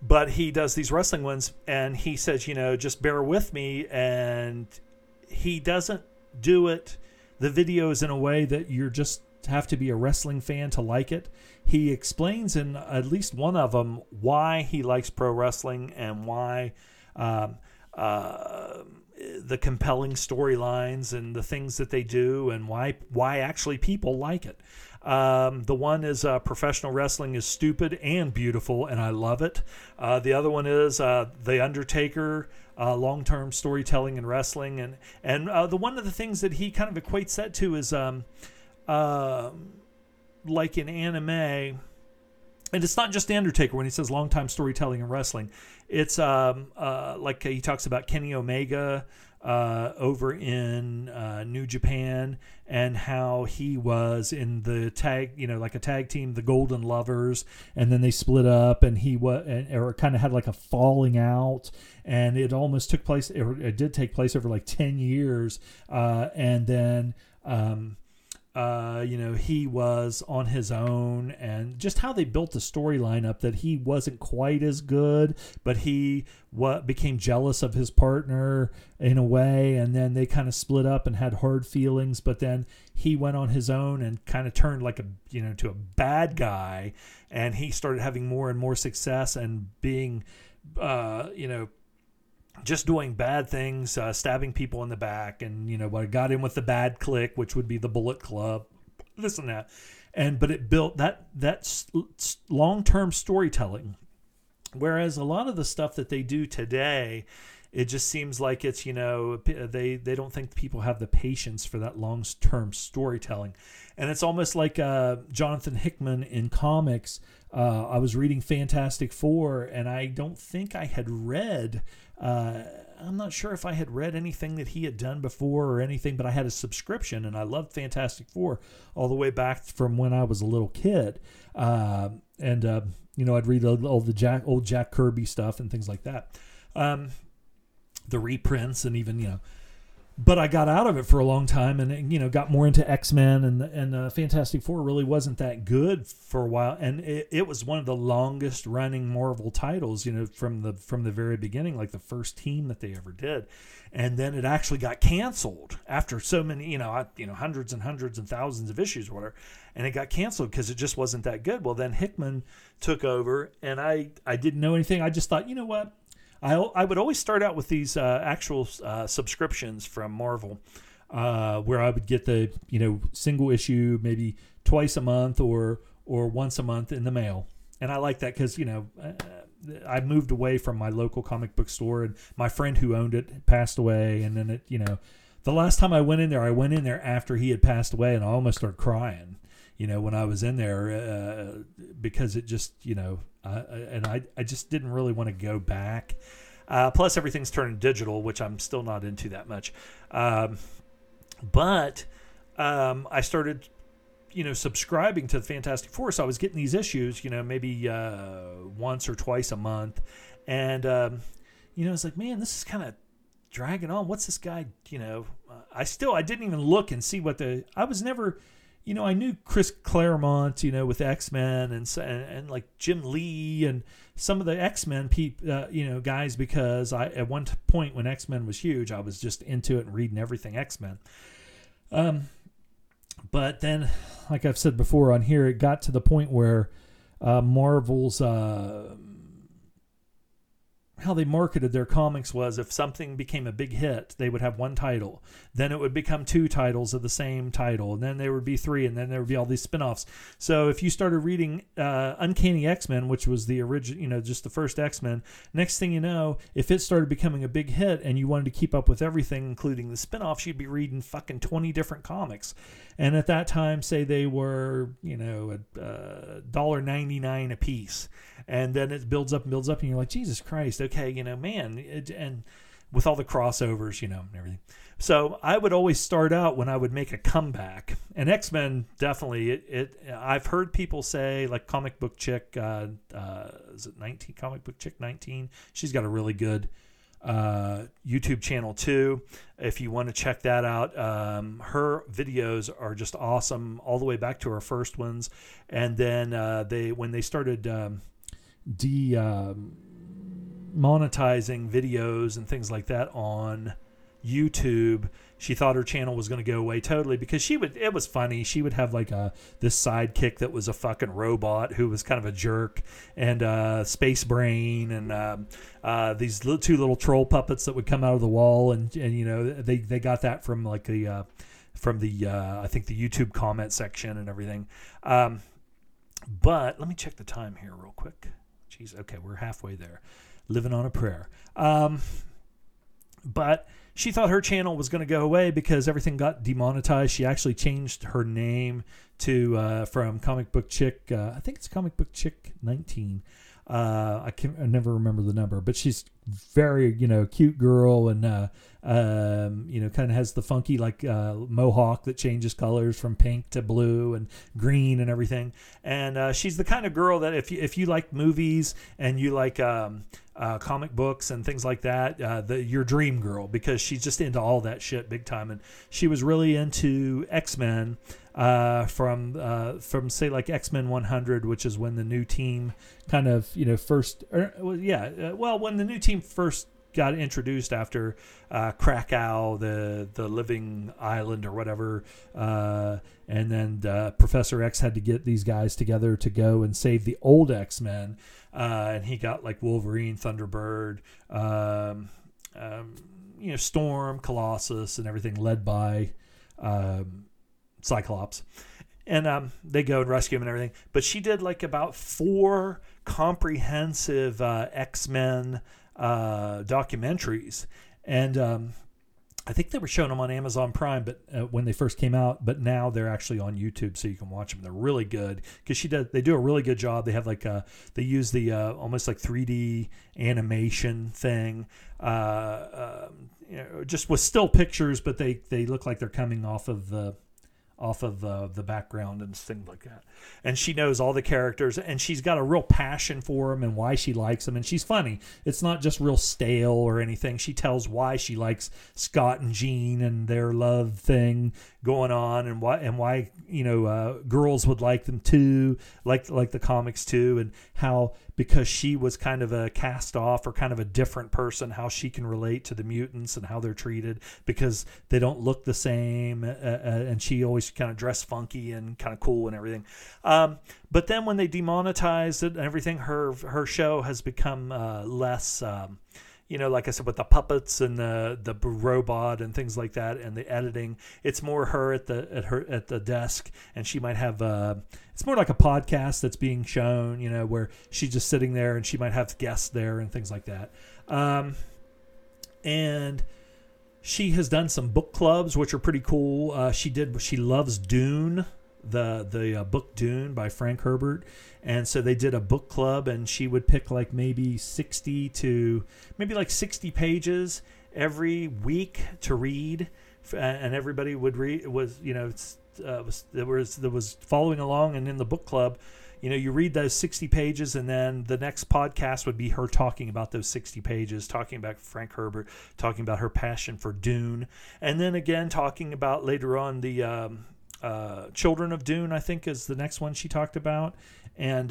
But he does these wrestling ones and he says, just bear with me. And he doesn't do it. The video is in a way that you just have to be a wrestling fan to like it. He explains in at least one of them why he likes pro wrestling and why the compelling storylines and the things that they do and why actually people like it. The one is professional wrestling is stupid and beautiful, and I love it. The other one is The Undertaker, long-term storytelling in wrestling. And the one of the things that he kind of equates that to is like in anime, and it's not just The Undertaker when he says long-time storytelling in wrestling. It's like he talks about Kenny Omega over in New Japan and how he was in the tag, like a tag team, the Golden Lovers, and then they split up and he was, or kind of had like a falling out, and it almost took place, or it did take place over like 10 years. And then, he was on his own, and just how they built the storyline up that he wasn't quite as good, but he became jealous of his partner in a way. And then they kind of split up and had hard feelings, but then he went on his own and kind of turned like to a bad guy. And he started having more and more success and being, just doing bad things, stabbing people in the back, and what got in with the bad clique, which would be the Bullet Club, this and that, but it built that long-term storytelling. Whereas a lot of the stuff that they do today, it just seems like it's they don't think people have the patience for that long-term storytelling, and it's almost like Jonathan Hickman in comics. I was reading Fantastic Four, and I don't think I had read. I'm not sure if I had read anything that he had done before or anything, but I had a subscription and I loved Fantastic Four all the way back from when I was a little kid. I'd read all the old Jack Kirby stuff and things like that. The reprints and even, but I got out of it for a long time and, got more into X-Men and Fantastic Four really wasn't that good for a while. And it was one of the longest running Marvel titles, from the very beginning, like the first team that they ever did. And then it actually got canceled after so many, hundreds and hundreds and thousands of issues or whatever. And it got canceled because it just wasn't that good. Well, then Hickman took over and I didn't know anything. I just thought, you know what? I would always start out with these actual subscriptions from Marvel where I would get the single issue maybe twice a month or once a month in the mail. And I like that because, I moved away from my local comic book store and my friend who owned it passed away. And then, the last time I went in there after he had passed away and I almost started crying, when I was in there because it just, and I just didn't really want to go back. Plus, everything's turning digital, which I'm still not into that much. But I started, subscribing to the Fantastic Four. So I was getting these issues, maybe once or twice a month. And, it's like, man, this is kind of dragging on. What's this guy, I didn't even look and see I was never... you know, I knew Chris Claremont, you know, with X-Men and like Jim Lee and some of the X-Men guys, because I at one point when X-Men was huge, I was just into it and reading everything X-Men. But then, like I've said before on here, it got to the point where Marvel's how they marketed their comics was if something became a big hit, they would have one title. Then it would become two titles of the same title. And then there would be three. And then there would be all these spinoffs. So if you started reading Uncanny X-Men, which was the original, you know, just the first X-Men, next thing you know, if it started becoming a big hit and you wanted to keep up with everything, including the spinoffs, you'd be reading fucking 20 different comics. And at that time, say they were, you know, $1.99 a piece. And then it builds up and you're like, Jesus Christ, okay, you know, man, and with all the crossovers, you know, and everything. So I would always start out when I would make a comeback. And X-Men, definitely, I've heard people say, like Comic Book Chick, is it 19? Comic Book Chick 19? She's got a really good YouTube channel too. If you want to check that out, her videos are just awesome, all the way back to her first ones. And then when they started monetizing videos and things like that on YouTube, she thought her channel was going to go away totally, because it was funny. She would have like this sidekick that was a fucking robot who was kind of a jerk, and Space Brain, and these two little troll puppets that would come out of the wall, and you know, they got that from like the I think the YouTube comment section and everything. But let me check the time here real quick. Jeez, okay, we're halfway there. Living on a prayer. But she thought her channel was going to go away because everything got demonetized. She actually changed her name to from Comic Book Chick. I think it's Comic Book Chick 19. I never remember the number, but she's very, you know, cute girl, and you know, kind of has the funky like mohawk that changes colors from pink to blue and green and everything. And she's the kind of girl that if you like movies and you like comic books and things like that, your dream girl, because she's just into all that shit big time. And she was really into X-Men from say like X-Men 100, which is when the new team kind of, you know, when the new team first got introduced after Krakow, the living island or whatever, and then Professor X had to get these guys together to go and save the old X-Men, and he got like Wolverine, Thunderbird, you know, Storm, Colossus, and everything, led by Cyclops. And they go and rescue him and everything. But she did like about 4 comprehensive X-Men documentaries. And I think they were showing them on Amazon Prime, but when they first came out. But now they're actually on YouTube, so you can watch them. They're really good, because they do a really good job. They have like they use the almost like 3D animation thing, you know, just with still pictures, but they look like they're coming off of the background and things like that. And she knows all the characters, and she's got a real passion for them and why she likes them. And she's funny. It's not just real stale or anything. She tells why she likes Scott and Jean and their love thing going on, and why, you know, girls would like them too, like the comics too, and how, because she was kind of a cast off or kind of a different person, how she can relate to the mutants and how they're treated, because they don't look the same, and she always kind of dressed funky and kind of cool and everything. But then when they demonetized it and everything, her show has become less, you know, like I said, with the puppets and the robot and things like that, and the editing. It's more her at the desk, and she might have it's more like a podcast that's being shown, you know, where she's just sitting there, and she might have guests there and things like that. And she has done some book clubs, which are pretty cool. She loves Dune, the book Dune by Frank Herbert. And so they did a book club, and she would pick like maybe 60 pages every week to read, and everybody would read. Was following along, and in the book club, you know, you read those 60 pages, and then the next podcast would be her talking about those 60 pages, talking about Frank Herbert, talking about her passion for Dune, and then again talking about later on the Children of Dune, I think, is the next one she talked about. And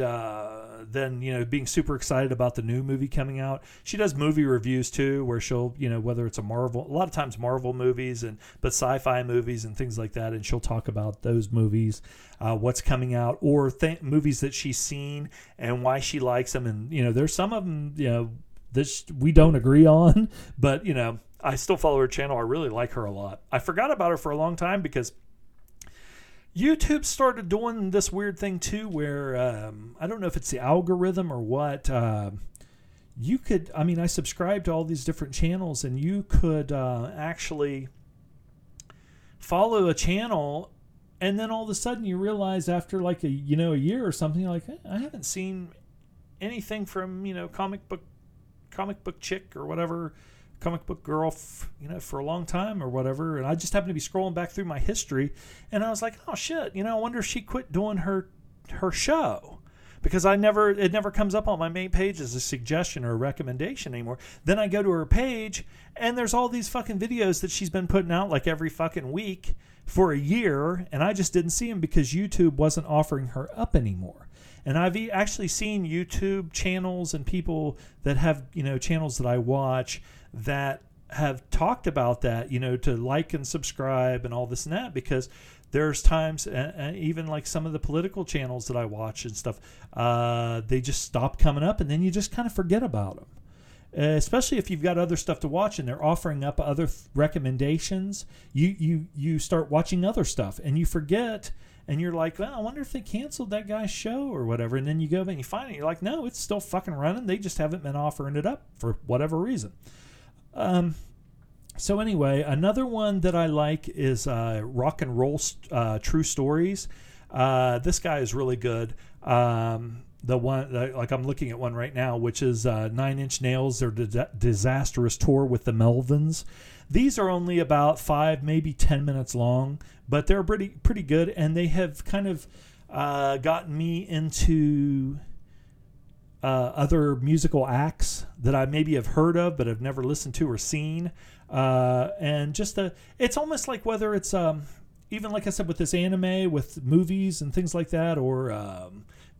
then, you know, being super excited about the new movie coming out. She does movie reviews too, where she'll, you know, whether it's a lot of times Marvel movies but sci-fi movies and things like that. And she'll talk about those movies, what's coming out, or movies that she's seen and why she likes them. And, you know, there's some of them, you know, this we don't agree on, but, you know, I still follow her channel. I really like her a lot. I forgot about her for a long time because YouTube started doing this weird thing too, where I don't know if it's the algorithm or what. You could, I mean, I subscribed to all these different channels, and you could actually follow a channel, and then all of a sudden you realize after like a year or something, like, hey, I haven't seen anything from, you know, comic book chick or whatever, comic book girl, you know, for a long time or whatever. And I just happened to be scrolling back through my history, and I was like, oh shit, you know, I wonder if she quit doing her show, because it never comes up on my main page as a suggestion or a recommendation anymore. Then I go to her page, and there's all these fucking videos that she's been putting out like every fucking week for a year, and I just didn't see them because YouTube wasn't offering her up anymore. And I've actually seen YouTube channels and people that have, you know, channels that I watch that have talked about that, you know, to like and subscribe and all this and that, because there's times, and even like some of the political channels that I watch and stuff, they just stop coming up, and then you just kind of forget about them. Especially if you've got other stuff to watch and they're offering up other recommendations, you start watching other stuff and you forget. And you're like, well, I wonder if they canceled that guy's show or whatever. And then you go and you find it. You're like, no, it's still fucking running. They just haven't been offering it up for whatever reason. So anyway, another one that I like is Rock and Roll True Stories. This guy is really good. The one, like I'm looking at one right now, which is Nine Inch Nails, their disastrous tour with the Melvins. These are only about 5, maybe 10 minutes long, but they're pretty good, and they have kind of gotten me into other musical acts that I maybe have heard of but have never listened to or seen. And just it's almost like, whether it's even like I said with this anime, with movies and things like that, or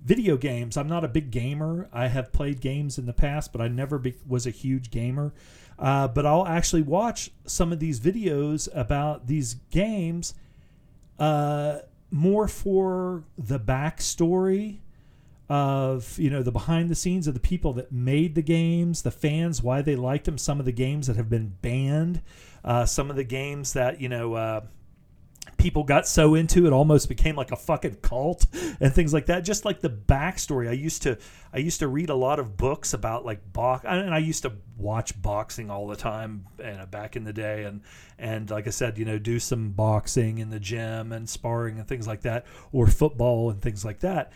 video games. I'm not a big gamer. I have played games in the past, but I never was a huge gamer. But I'll actually watch some of these videos about these games more for the backstory of, you know, the behind the scenes of the people that made the games, the fans, why they liked them, some of the games that have been banned, some of the games that, you know, people got so into it almost became like a fucking cult and things like that. Just like the backstory. I used to read a lot of books about like box, and I used to watch boxing all the time, back in the day, and like I said, you know, do some boxing in the gym and sparring and things like that, or football and things like that,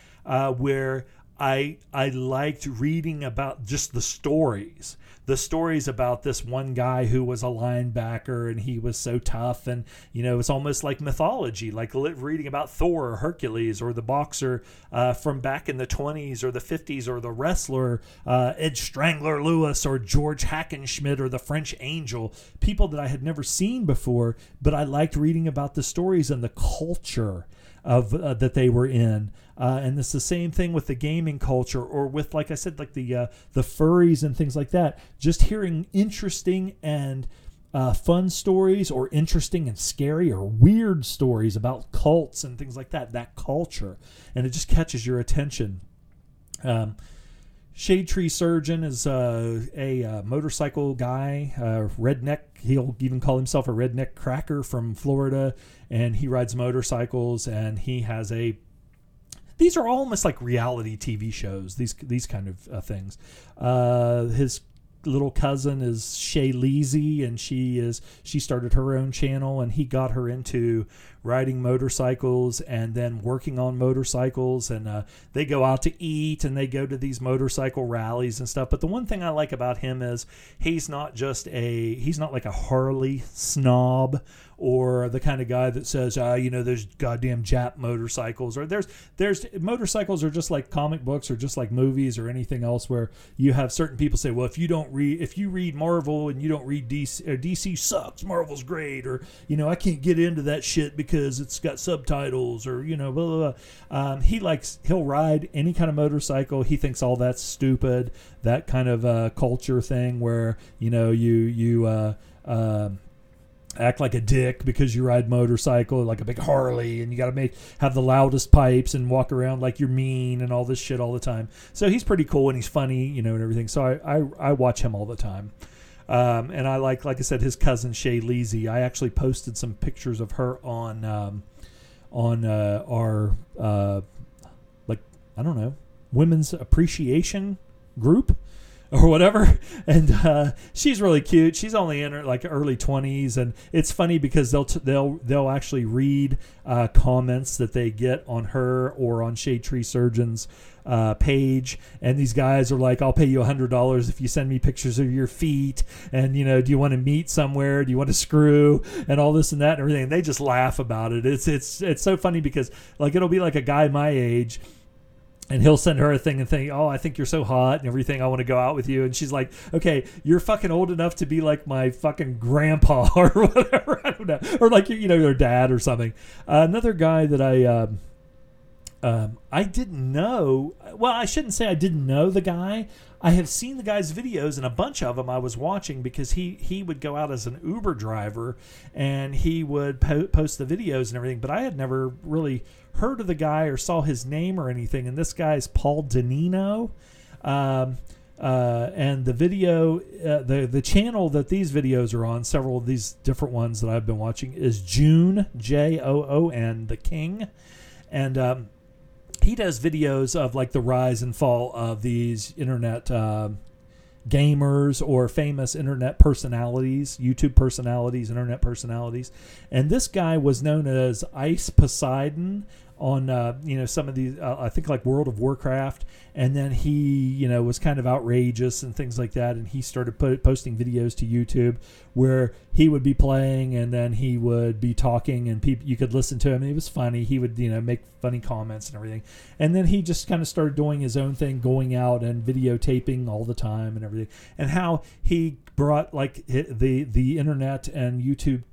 where I liked reading about just the stories about this one guy who was a linebacker, and he was so tough, and, you know, it's almost like mythology, like reading about Thor or Hercules or the boxer from back in the 20s or the 50s, or the wrestler Ed Strangler Lewis or George Hackenschmidt or the French Angel, people that I had never seen before, but I liked reading about the stories and the culture of that they were in. And it's the same thing with the gaming culture, or with, like I said, like the furries and things like that. Just hearing interesting and fun stories, or interesting and scary or weird stories about cults and things like that, that culture. And it just catches your attention. Shade Tree Surgeon is a motorcycle guy, redneck. He'll even call himself a redneck cracker from Florida, and he rides motorcycles, and he has a... These are almost like reality TV shows, these kind of things. His little cousin is Shay Leezy, and she started her own channel, and he got her into riding motorcycles and then working on motorcycles, and they go out to eat and they go to these motorcycle rallies and stuff. But the one thing I like about him is he's not like a Harley snob or the kind of guy that says, you know, there's goddamn Jap motorcycles, or there's motorcycles are just like comic books or just like movies or anything else where you have certain people say, well, if you read Marvel and you don't read DC, or DC sucks, Marvel's great, or, you know, I can't get into that shit because it's got subtitles, or, you know, blah, blah, blah. He'll ride any kind of motorcycle. He thinks all that's stupid, that kind of culture thing where, you know, you act like a dick because you ride motorcycle like a big Harley, and you got to have the loudest pipes and walk around like you're mean and all this shit all the time. So he's pretty cool and he's funny, you know, and everything. So I watch him all the time. And I like I said, his cousin Shay Leezy. I actually posted some pictures of her on our I don't know, women's appreciation group or whatever, and she's really cute. She's only in her like early 20s, and it's funny because they'll actually read comments that they get on her or on Shade Tree Surgeon's page, and these guys are like, I'll pay you $100 if you send me pictures of your feet, and, you know, do you want to meet somewhere, do you want to screw, and all this and that and everything, and they just laugh about it. It's so funny because, like, it'll be like a guy my age, and he'll send her a thing and think, oh, I think you're so hot and everything, I want to go out with you. And she's like, okay, you're fucking old enough to be like my fucking grandpa or whatever. I don't know. Or like, you know, your dad or something. Another guy that I didn't know. Well, I shouldn't say I didn't know the guy. I have seen the guy's videos, and a bunch of them I was watching because he would go out as an Uber driver, and he would post the videos and everything. But I had never really heard of the guy or saw his name or anything. And this guy is Paul Denino. And the video, the channel that these videos are on, several of these different ones that I've been watching, is June, J-O-O-N, The King. And he does videos of like the rise and fall of these internet gamers or famous internet personalities, YouTube personalities, internet personalities. And this guy was known as Ice Poseidon on, you know, some of these, I think like World of Warcraft. And then he, you know, was kind of outrageous and things like that. And he started posting videos to YouTube where he would be playing and then he would be talking, and people, you could listen to him, and it was funny. He would, you know, make funny comments and everything. And then he just kind of started doing his own thing, going out and videotaping all the time and everything. And how he brought like the internet and YouTube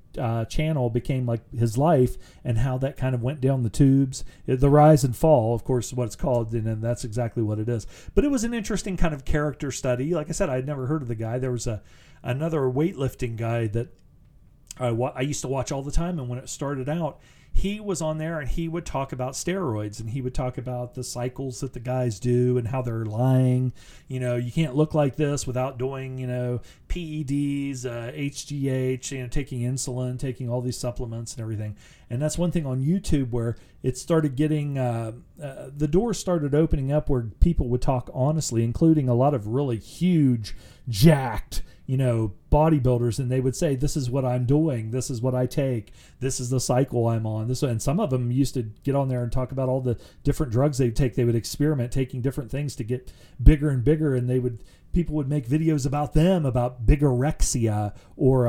channel became like his life, and how that kind of went down the tubes, the rise and fall, of course, what it's called, and that's exactly what it is. But it was an interesting kind of character study. Like I said, I'd never heard of the guy. There was another weightlifting guy that I used to watch all the time, and when it started out, he was on there and he would talk about steroids, and he would talk about the cycles that the guys do and how they're lying. You know, you can't look like this without doing, you know, PEDs, HGH, you know, taking insulin, taking all these supplements and everything. And that's one thing on YouTube where it started getting, the door started opening up where people would talk honestly, including a lot of really huge, jacked, you know, bodybuilders, and they would say, this is what I'm doing, this is what I take, this is the cycle I'm on. This, and some of them used to get on there and talk about all the different drugs they take. They would experiment taking different things to get bigger and bigger, and people would make videos about them, about bigorexia or,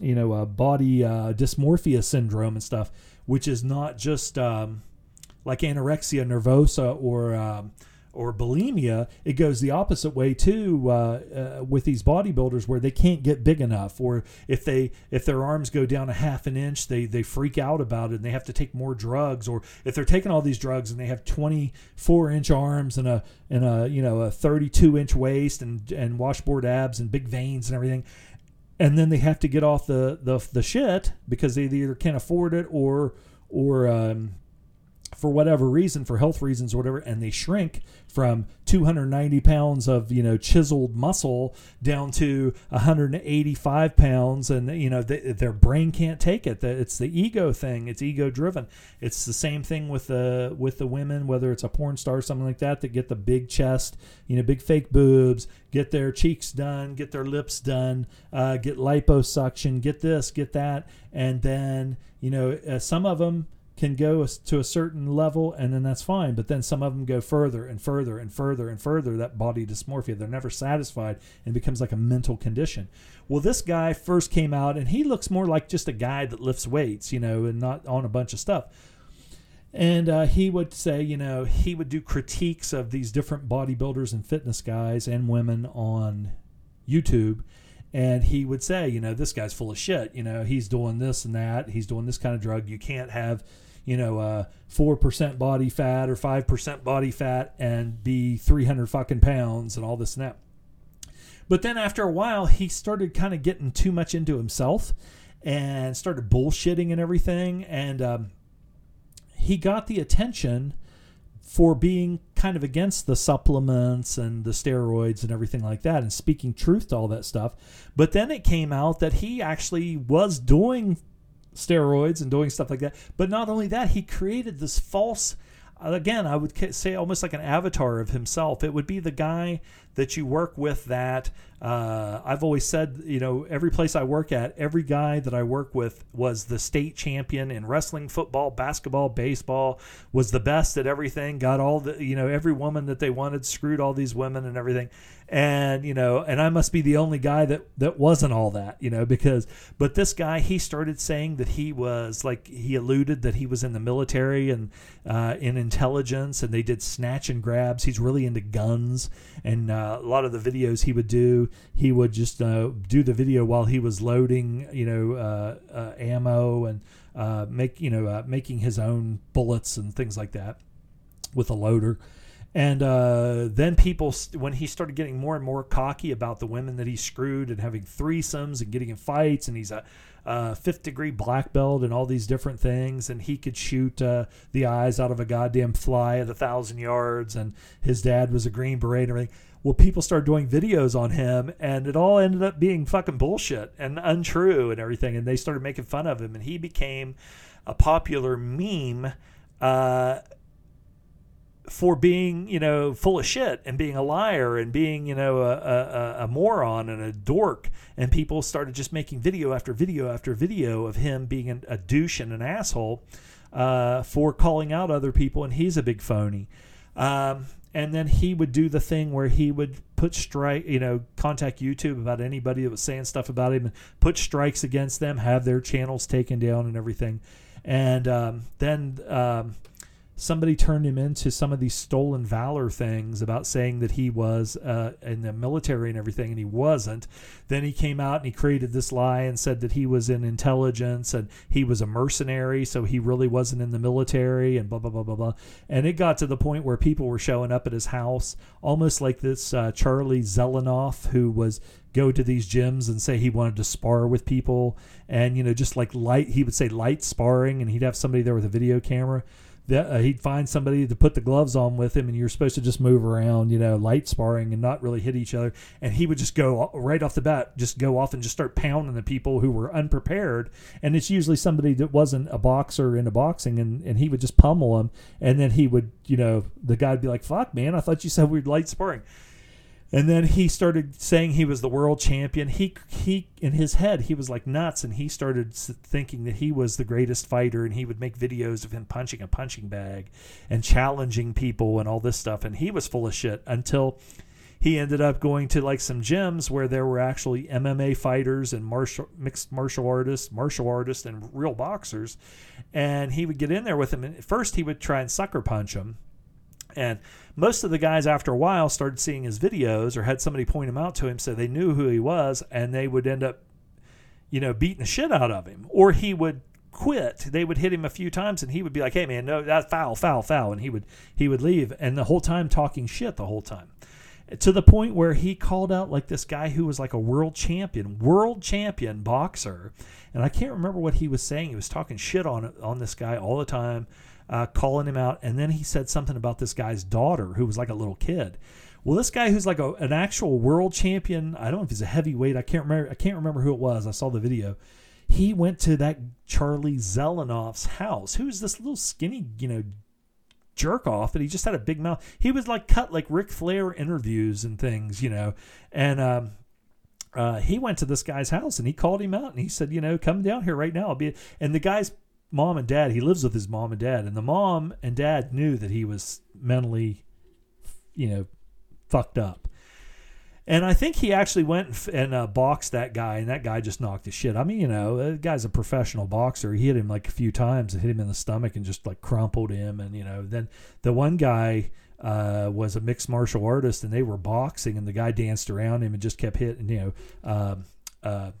you know, body dysmorphia syndrome and stuff, which is not just like anorexia nervosa or bulimia. It goes the opposite way too with these bodybuilders, where they can't get big enough, or if their arms go down a half an inch, they freak out about it and they have to take more drugs. Or if they're taking all these drugs and they have 24-inch arms and a you know, a 32-inch waist and washboard abs and big veins and everything, and then they have to get off the shit because they either can't afford it or for whatever reason, for health reasons or whatever, and they shrink from 290 pounds of, you know, chiseled muscle down to 185 pounds. And, you know, their brain can't take it. It's the ego thing. It's ego driven. It's the same thing with the women, whether it's a porn star or something like that get the big chest, you know, big fake boobs, get their cheeks done, get their lips done, get liposuction, get this, get that. And then, you know, some of them can go to a certain level, and then that's fine. But then some of them go further and further and further and further, that body dysmorphia. They're never satisfied, and it becomes like a mental condition. Well, this guy first came out, and he looks more like just a guy that lifts weights, you know, and not on a bunch of stuff. And he would say, you know, he would do critiques of these different bodybuilders and fitness guys and women on YouTube. And he would say, you know, this guy's full of shit. You know, he's doing this and that. He's doing this kind of drug. You can't have, you know, 4% body fat or 5% body fat and be 300 fucking pounds and all this and that. But then after a while, he started kind of getting too much into himself and started bullshitting and everything. And he got the attention for being kind of against the supplements and the steroids and everything like that, and speaking truth to all that stuff. But then it came out that he actually was doing steroids and doing stuff like that. But not only that, he created this false, again, I would say almost like an avatar of himself. It would be the guy that you work with that I've always said, you know, every place I work at, every guy that I work with was the state champion in wrestling, football, basketball, baseball, was the best at everything, got all the, you know, every woman that they wanted, screwed all these women and everything. And, you know, and I must be the only guy that wasn't all that, you know, because, but this guy, he started saying that he was like, he alluded that he was in the military and in intelligence, and they did snatch and grabs. He's really into guns. And a lot of the videos he would do, he would just do the video while he was loading, you know, ammo and making his own bullets and things like that with a loader. And then people, when he started getting more and more cocky about the women that he screwed and having threesomes and getting in fights, and he's a fifth-degree black belt and all these different things, and he could shoot the eyes out of a goddamn fly at 1,000 yards, and his dad was a Green Beret and everything. Well, people started doing videos on him, and it all ended up being fucking bullshit and untrue and everything, and they started making fun of him, and he became a popular meme for being, you know, full of shit and being a liar and being, you know, a moron and a dork. And people started just making video after video after video of him being a douche and an asshole for calling out other people, and he's a big phony. And then he would do the thing where he would put strike, you know, contact YouTube about anybody that was saying stuff about him and put strikes against them, have their channels taken down and everything. And then somebody turned him into some of these stolen valor things about saying that he was in the military and everything, and he wasn't. Then he came out and he created this lie and said that he was in intelligence and he was a mercenary, so he really wasn't in the military and blah, blah, blah, blah, blah. And it got to the point where people were showing up at his house, almost like this Charlie Zelenoff, who was go to these gyms and say he wanted to spar with people. And, you know, just like light, he would say light sparring, and he'd have somebody there with a video camera. He'd find somebody to put the gloves on with him, and you're supposed to just move around, you know, light sparring and not really hit each other. And he would just go right off the bat, just go off and just start pounding the people who were unprepared. And it's usually somebody that wasn't a boxer into boxing, and he would just pummel them. And then he would, you know, the guy would be like, fuck, man, I thought you said we'd light sparring. And then he started saying he was the world champion. He in his head, he was like nuts, and he started thinking that he was the greatest fighter, and he would make videos of him punching a punching bag and challenging people and all this stuff. And he was full of shit until he ended up going to like some gyms where there were actually MMA fighters and mixed martial artists, and real boxers. And he would get in there with them. And at first he would try and sucker punch them. And most of the guys after a while started seeing his videos or had somebody point him out to him, so they knew who he was, and they would end up, you know, beating the shit out of him. Or he would quit. They would hit him a few times, and he would be like, hey, man, no, that's foul. And he would leave, and the whole time talking shit the whole time. To the point where he called out like this guy who was like a world champion boxer. And I can't remember what he was saying. He was talking shit on this guy all the time. Calling him out, and then he said something about this guy's daughter who was like a little kid. Well, this guy who's like an actual world champion, I don't know if he's a heavyweight, I can't remember who it was. I saw the video. He went to that Charlie Zelenoff's house, who's this little skinny, you know, jerk off, and he just had a big mouth. He was like cut like Ric Flair interviews and things, you know. And he went to this guy's house, and he called him out, and he said, you know, come down here right now. And the guy's mom and dad, he lives with his mom and dad, and the mom and dad knew that he was mentally, you know, fucked up. And I think he actually went and boxed that guy, and that guy just knocked his shit. I mean, you know, the guy's a professional boxer. He hit him like a few times and hit him in the stomach and just like crumpled him. And, you know, then the one guy was a mixed martial artist, and they were boxing, and the guy danced around him and just kept hitting, you know,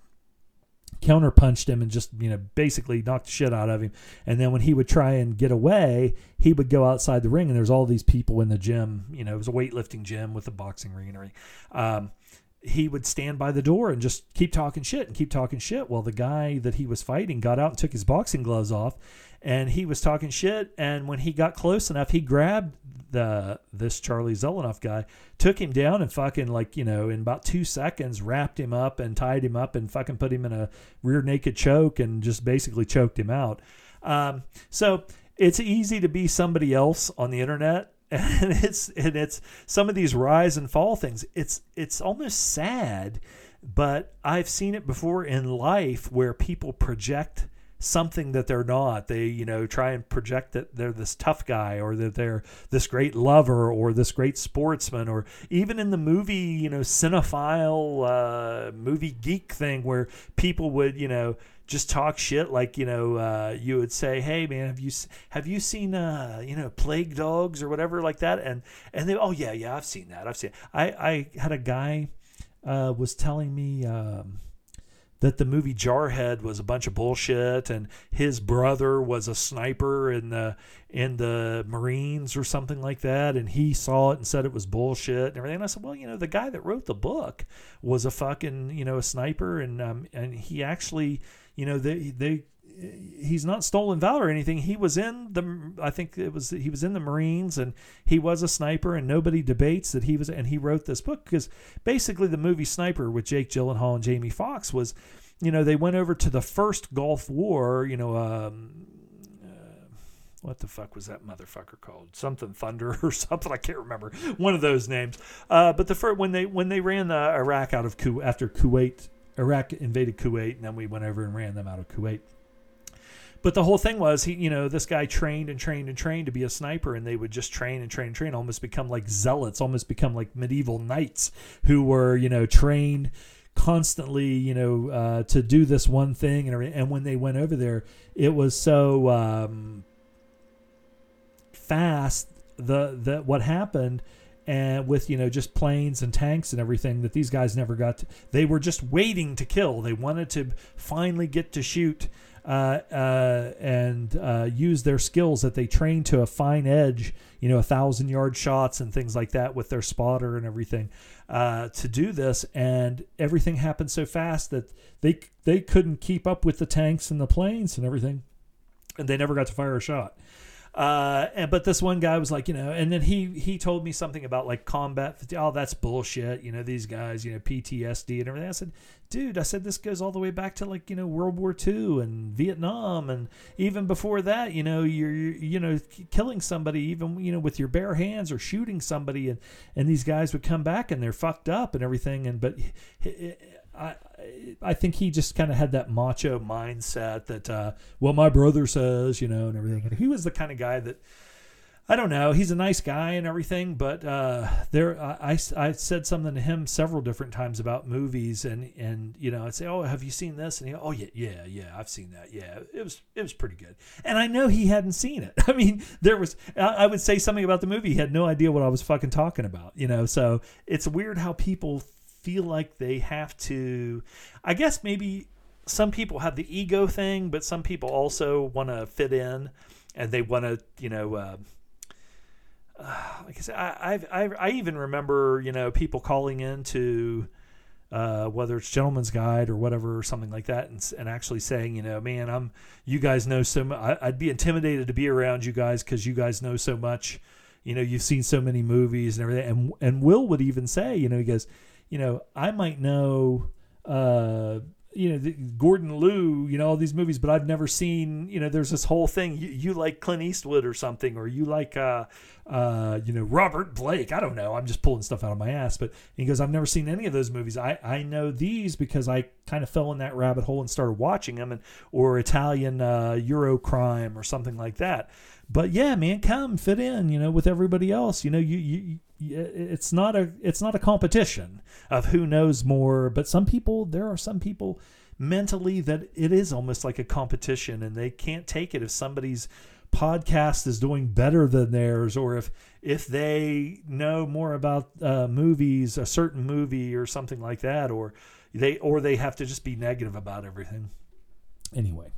counterpunched him and just, you know, basically knocked the shit out of him. And then when he would try and get away, he would go outside the ring, and there's all these people in the gym. You know, it was a weightlifting gym with a boxing ring and everything. He would stand by the door and just keep talking shit and keep talking shit. Well, the guy that he was fighting got out and took his boxing gloves off, and he was talking shit. And when he got close enough, he grabbed this Charlie Zelenoff guy, took him down, and fucking, like, you know, in about 2 seconds, wrapped him up and tied him up and fucking put him in a rear naked choke and just basically choked him out. So it's easy to be somebody else on the internet. And it's some of these rise and fall things. It's almost sad, but I've seen it before in life where people project something that they're not. They, you know, try and project that they're this tough guy, or that they're this great lover, or this great sportsman, or even in the movie, you know, cinephile movie geek thing where people would, you know, just talk shit. Like, you know, you would say, hey man, have you seen, you know, Plague Dogs or whatever like that? And they, oh yeah, I've seen that. I've seen it. I had a guy, was telling me, that the movie Jarhead was a bunch of bullshit, and his brother was a sniper in the Marines or something like that, and he saw it and said it was bullshit and everything. And I said, well, you know, the guy that wrote the book was a fucking, you know, a sniper, and he actually, you know, he's not stolen valor or anything. He was in the, I think it was, he was in the Marines, and he was a sniper, and nobody debates that he was, and he wrote this book because basically the movie Sniper with Jake Gyllenhaal and Jamie Foxx was, you know, they went over to the first Gulf War, you know, what the fuck was that motherfucker called? Something Thunder or something. I can't remember one of those names. But the first, when they ran Iraq out of Kuwait, after Kuwait, Iraq invaded Kuwait, and then we went over and ran them out of Kuwait. But the whole thing was, he, you know, this guy trained and trained and trained to be a sniper, and they would just train and train and train, almost become like zealots, almost become like medieval knights who were, you know, trained constantly, you know, to do this one thing and everything. And when they went over there, it was so fast that what happened. And with, you know, just planes and tanks and everything, that these guys never got to, they were just waiting to kill. They wanted to finally get to shoot and use their skills that they trained to a fine edge, you know, 1,000-yard shots and things like that with their spotter and everything to do this. And everything happened so fast that they couldn't keep up with the tanks and the planes and everything. And they never got to fire a shot. But this one guy was like, you know, and then he told me something about like combat. Oh, that's bullshit. You know, these guys, you know, PTSD and everything. I said, dude, this goes all the way back to like, you know, World War II and Vietnam. And even before that, you know, you're killing somebody, even, you know, with your bare hands or shooting somebody. And these guys would come back and they're fucked up and everything. And, but I think he just kind of had that macho mindset that, well, my brother says, you know, and everything. And he was the kind of guy that, I don't know, he's a nice guy and everything, but I said something to him several different times about movies, and you know, I'd say, oh, have you seen this? And he, oh yeah, I've seen that. Yeah, it was pretty good. And I know he hadn't seen it. I mean, I would say something about the movie, he had no idea what I was fucking talking about, you know. So it's weird how people feel like they have to, I guess maybe some people have the ego thing, but some people also want to fit in, and they want to, you know, like I said, I even remember, you know, people calling into whether it's Gentleman's Guide or whatever or something like that, and actually saying, you know, man, you guys know so much. I'd be intimidated to be around you guys because you guys know so much. You know, you've seen so many movies and everything. And Will would even say, you know, he goes, you know, I might know you know, the Gordon Liu, you know, all these movies, but I've never seen, you know, there's this whole thing. You like Clint Eastwood or something, or you like, you know, Robert Blake. I don't know. I'm just pulling stuff out of my ass. But he goes, I've never seen any of those movies. I know these because I kind of fell in that rabbit hole and started watching them, and or Italian Euro crime or something like that. But yeah, man, come fit in, you know, with everybody else. You know, it's not a competition of who knows more. But some people, there are some people mentally that it is almost like a competition, and they can't take it if somebody's podcast is doing better than theirs, or if they know more about movies, a certain movie or something like that, or they have to just be negative about everything. Anyway.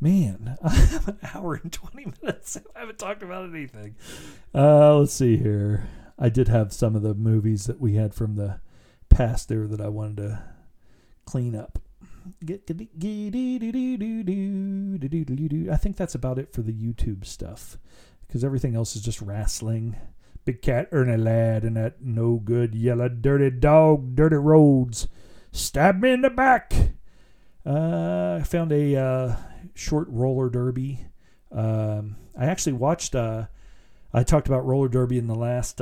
Man, I have an hour and 20 minutes. I haven't talked about anything. Let's see here. I did have some of the movies that we had from the past there that I wanted to clean up. I think that's about it for the YouTube stuff, because everything else is just wrestling. Big Cat, Ernie Lad, and that no good yellow dirty dog, dirty roads. Stab me in the back. I found a short roller derby. I actually watched, I talked about roller derby in the last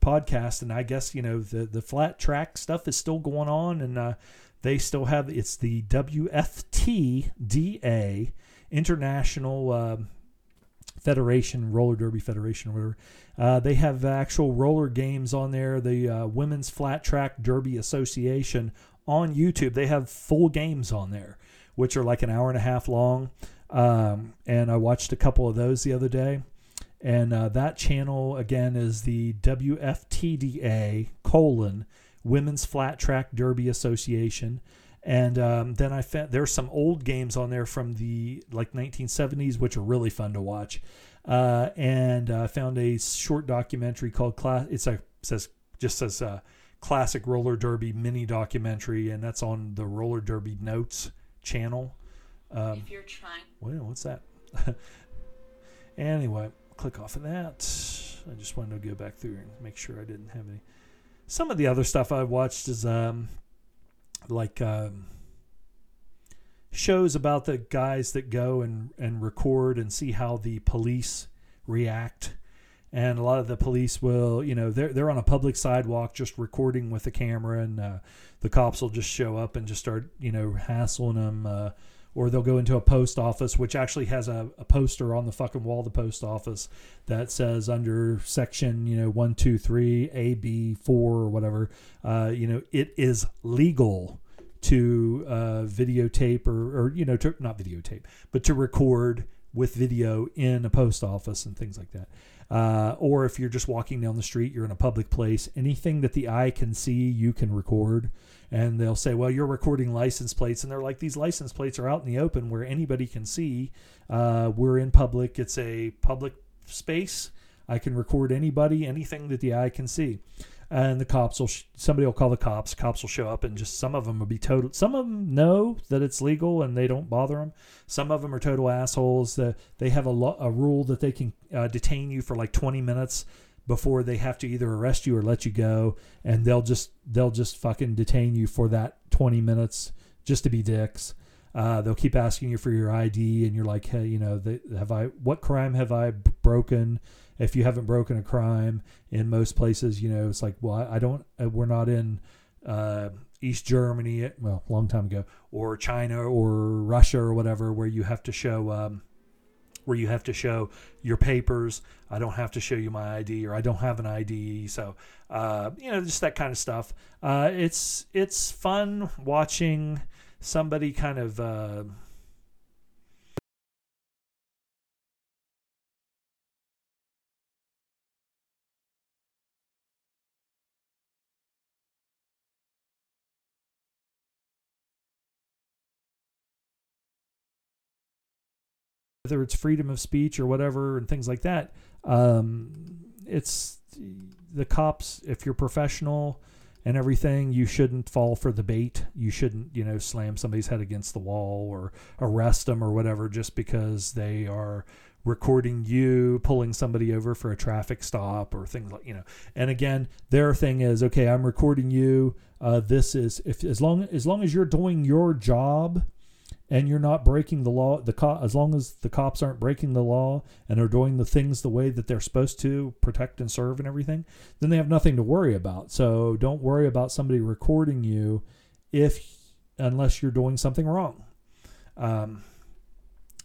podcast, and I guess, you know, the flat track stuff is still going on, and they still have, it's the WFTDA, International Federation, Roller Derby Federation or whatever. They have actual roller games on there, the Women's Flat Track Derby Association on YouTube. They have full games on there, which are like an hour and a half long. And I watched a couple of those the other day. And that channel, again, is the WFTDA: Women's Flat Track Derby Association. And then I found there's some old games on there from the like 1970s, which are really fun to watch. And I found a short documentary called Classic Roller Derby Mini Documentary, and that's on the Roller Derby Notes channel. If you're trying. Well, what's that? Anyway, click off of that. I just wanted to go back through and make sure I didn't have any. Some of the other stuff I watched is shows about the guys that go and record and see how the police react. And a lot of the police will, you know, they're on a public sidewalk just recording with a camera, and the cops will just show up and just start, you know, hassling them. Or they'll go into a post office, which actually has a poster on the fucking wall of the post office that says under section, you know, 123 AB4 or whatever, you know, it is legal to videotape or you know, to record with video in a post office and things like that. Or if you're just walking down the street, you're in a public place, anything that the eye can see, you can record. And they'll say, well, you're recording license plates. And they're like, these license plates are out in the open where anybody can see. We're in public. It's a public space. I can record anybody, anything that the eye can see. And the cops will, somebody will call the cops. Cops will show up, and just some of them will be total. Some of them know that it's legal and they don't bother them. Some of them are total assholes. They have a rule that they can detain you for like 20 minutes before they have to either arrest you or let you go. And they'll just fucking detain you for that 20 minutes just to be dicks. They'll keep asking you for your ID, and you're like, hey, you know, what crime have I broken? If you haven't broken a crime in most places, you know, it's like, well, we're not in East Germany, well, a long time ago, or China or Russia or whatever, where you have to show, your papers. I don't have to show you my ID, or I don't have an ID. So, you know, just that kind of stuff. It's fun watching somebody kind of whether it's freedom of speech or whatever and things like that. It's the cops, if you're professional and everything, you shouldn't fall for the bait. You shouldn't, you know, slam somebody's head against the wall or arrest them or whatever just because they are recording you pulling somebody over for a traffic stop or things like, you know. And again, their thing is, okay, I'm recording you. This is, if as long as you're doing your job and you're not breaking the law, as long as the cops aren't breaking the law and are doing the things the way that they're supposed to protect and serve and everything, then they have nothing to worry about. So don't worry about somebody recording you unless you're doing something wrong.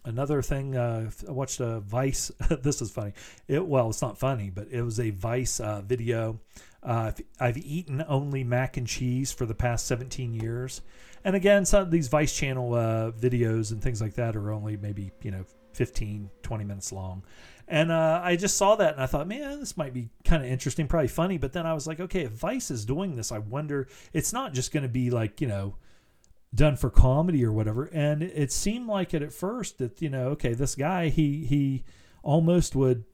Another thing, I watched a Vice. This is funny. It's not funny, but it was a Vice video. I've eaten only mac and cheese for the past 17 years. And again, some of these Vice Channel videos and things like that are only maybe, 15, 20 minutes long. And I just saw that and I thought, man, this might be kind of interesting, probably funny. But then I was like, okay, if Vice is doing this, I wonder, it's not just going to be like, done for comedy or whatever. And it seemed like it at first that, okay, this guy, he almost would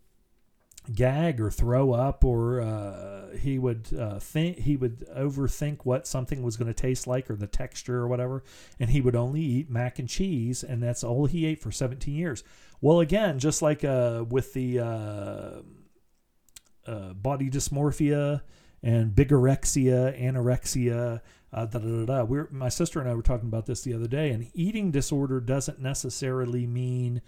gag or throw up, or he would overthink what something was going to taste like or the texture or whatever. And he would only eat mac and cheese, and that's all he ate for 17 years. Well, again, just like with the body dysmorphia and bigorexia, anorexia, my sister and I were talking about this the other day, and eating disorder doesn't necessarily mean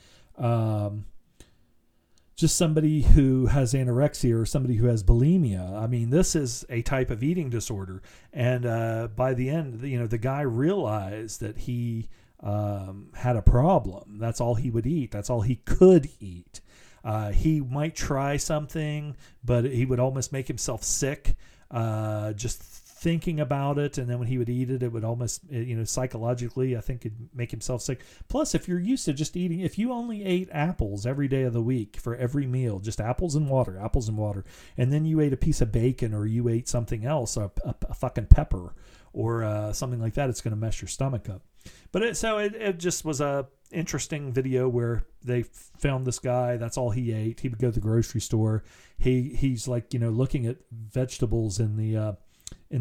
just somebody who has anorexia or somebody who has bulimia. I mean, this is a type of eating disorder. And by the end, the guy realized that he had a problem. That's all he would eat. That's all he could eat. He might try something, but he would almost make himself sick just thinking about it. And then when he would eat it, it would almost, psychologically, I think it'd make himself sick. Plus, if you're used to just eating, if you only ate apples every day of the week for every meal, just apples and water, and then you ate a piece of bacon or you ate something else, a fucking pepper or something like that, it's going to mess your stomach up. But it just was a interesting video where they found this guy. That's all he ate. He would go to the grocery store. He's like, looking at vegetables in the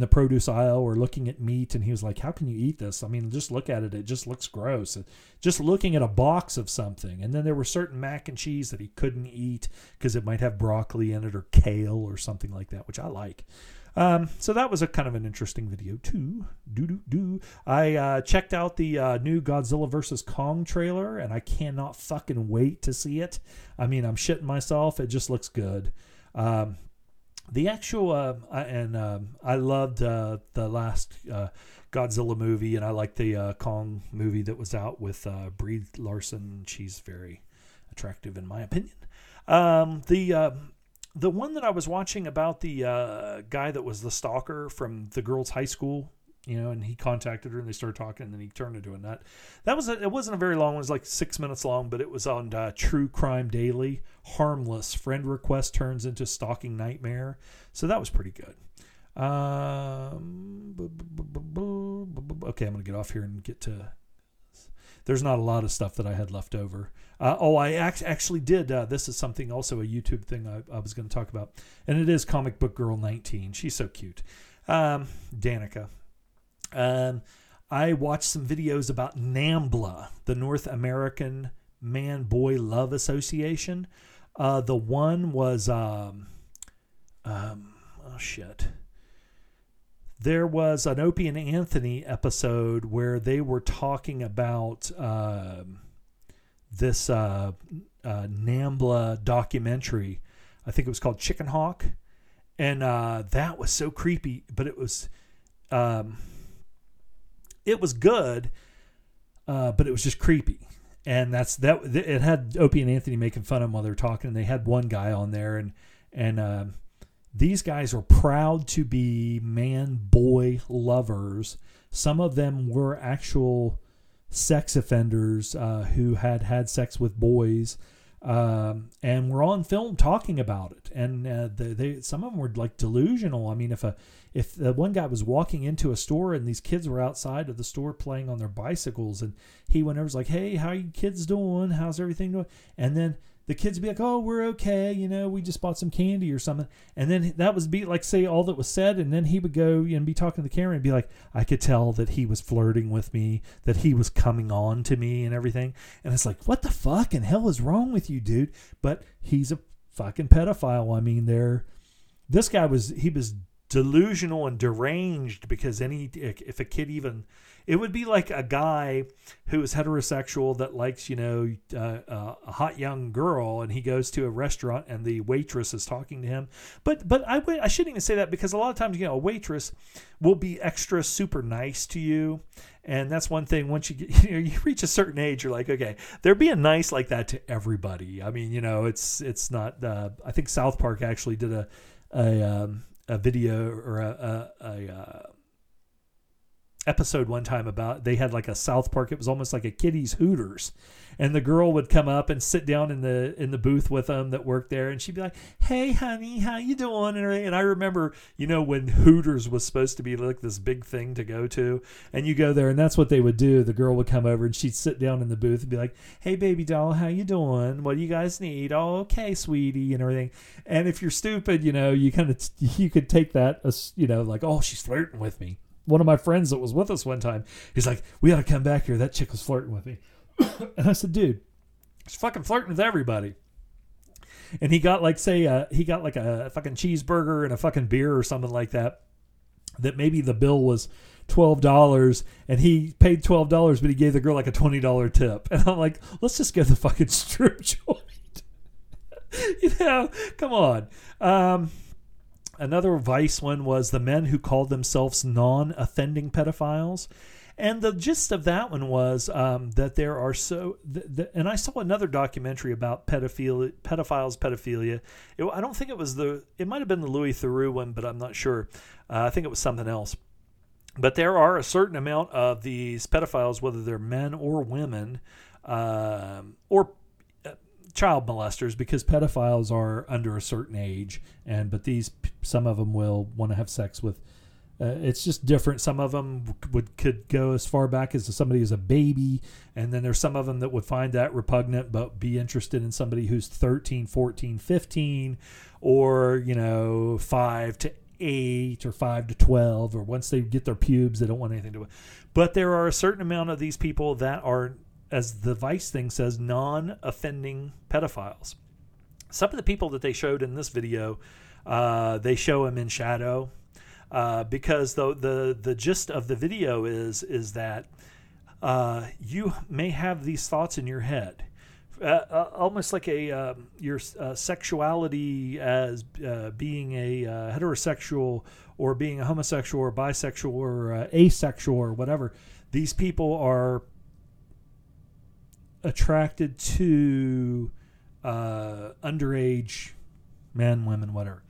produce aisle, or looking at meat, and he was like, how can you eat this? I mean, just look at it. It just looks gross. Just looking at a box of something. And then there were certain mac and cheese that he couldn't eat because it might have broccoli in it or kale or something like that, which I like. So that was a kind of an interesting video too. I checked out the new Godzilla vs. Kong trailer, and I cannot fucking wait to see it. I mean, I'm shitting myself. It just looks good. The actual, I loved the last Godzilla movie, and I liked the Kong movie that was out with Brie Larson. She's very attractive, in my opinion. The one that I was watching about the guy that was the stalker from the girls' high school, and he contacted her and they started talking, and then he turned into a nut. It wasn't a very long one. It was like 6 minutes long, but it was on True Crime Daily. Harmless friend request turns into stalking nightmare. So that was pretty good. Okay, I'm going to get off here and get to... There's not a lot of stuff that I had left over. I actually did. This is something also a YouTube thing I was going to talk about. And it is Comic Book Girl 19. She's so cute. Danica. I watched some videos about NAMBLA, the North American Man-Boy Love Association. The one was, there was an Opie and Anthony episode where they were talking about this NAMBLA documentary. I think it was called Chicken Hawk. And that was so creepy, but it was good, but it was just creepy. And it had Opie and Anthony making fun of them while they were talking. And they had one guy on there, and these guys were proud to be man-boy lovers. Some of them were actual sex offenders who had sex with boys, and were on film talking about it. And some of them were like delusional. I mean, if a if the one guy was walking into a store and these kids were outside of the store playing on their bicycles, and he went over and was like, hey, how are you kids doing? How's everything doing? And then the kids would be like, oh, we're okay. You know, we just bought some candy or something. And then that would be like, say, all that was said. And then he would go and be talking to the camera and be like, I could tell that he was flirting with me, that he was coming on to me and everything. And it's like, what the fucking hell is wrong with you, dude? But he's a fucking pedophile. I mean, this guy was, he was delusional and deranged, because if a kid even, it would be like a guy who is heterosexual that likes, you know, a hot young girl, and he goes to a restaurant and the waitress is talking to him. But I shouldn't even say that, because a lot of times, you know, a waitress will be extra super nice to you. And that's one thing. Once you get, you know, you reach a certain age, you're like, okay, they're being nice like that to everybody. I mean, you know, it's not, I think South Park actually did a video or a episode one time about, they had like a South Park, it was almost like a kiddie's Hooters, and the girl would come up and sit down in the booth with them that worked there, and she'd be like, hey honey, how you doing? And I remember, you know, when Hooters was supposed to be like this big thing to go to, and you go there, and that's what they would do. The girl would come over and she'd sit down in the booth and be like, hey baby doll, how you doing? What do you guys need? Oh, okay sweetie, and everything. And if you're stupid, you know, you kind of, you could take that as, you know, like, oh, she's flirting with me. One of my friends that was with us one time, he's like, we ought to come back here. That chick was flirting with me. And I said, dude, she's fucking flirting with everybody. And he got like, say, he got like a fucking cheeseburger and a fucking beer or something like that, that maybe the bill was $12, and he paid $12, but he gave the girl like a $20 tip. And I'm like, let's just go to the fucking strip joint. You know, come on. Another vice one was the men who called themselves non-offending pedophiles. And the gist of that one was that there are and I saw another documentary about pedophilia. I don't think it was it might have been the Louis Theroux one, but I'm not sure. I think it was something else. But there are a certain amount of these pedophiles, whether they're men or women, or child molesters, because pedophiles are under a certain age, but these, some of them will want to have sex with, it's just different. Some of them could go as far back as somebody who's a baby, and then there's some of them that would find that repugnant but be interested in somebody who's 13, 14, 15, or, you know, 5 to 8 or 5 to 12, or once they get their pubes, they don't want anything to do. But there are a certain amount of these people that are, as the Vice thing says, non-offending pedophiles. Some of the people that they showed in this video, they show him in shadow, because the gist of the video is that you may have these thoughts in your head, almost like your sexuality as being a heterosexual, or being a homosexual or bisexual or asexual or whatever. These people are attracted to underage men, women, whatever,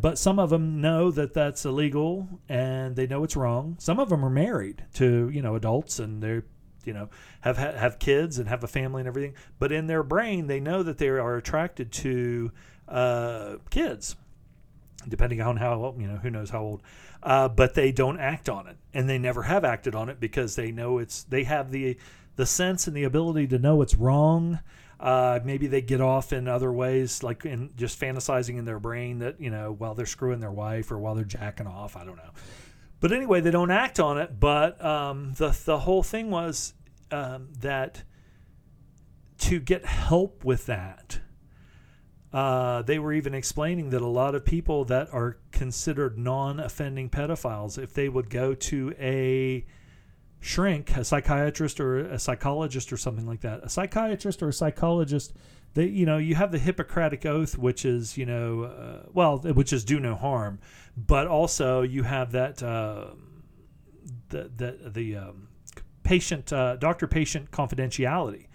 but some of them know that that's illegal and they know it's wrong. Some of them are married to, you know, adults, and they, you know, have kids and have a family and everything, but in their brain they know that they are attracted to kids, depending on how, you know, who knows how old, but they don't act on it, and they never have acted on it, because they know they have the sense and the ability to know it's wrong. Maybe they get off in other ways, like in just fantasizing in their brain that, you know, while they're screwing their wife or while they're jacking off, I don't know. But anyway, they don't act on it. But the whole thing was that to get help with that, they were even explaining that a lot of people that are considered non-offending pedophiles, if they would go to a shrink, a psychiatrist or a psychologist or something like that, they, you know, you have the Hippocratic Oath, which is, you know, which is do no harm, but also you have that patient doctor-patient confidentiality,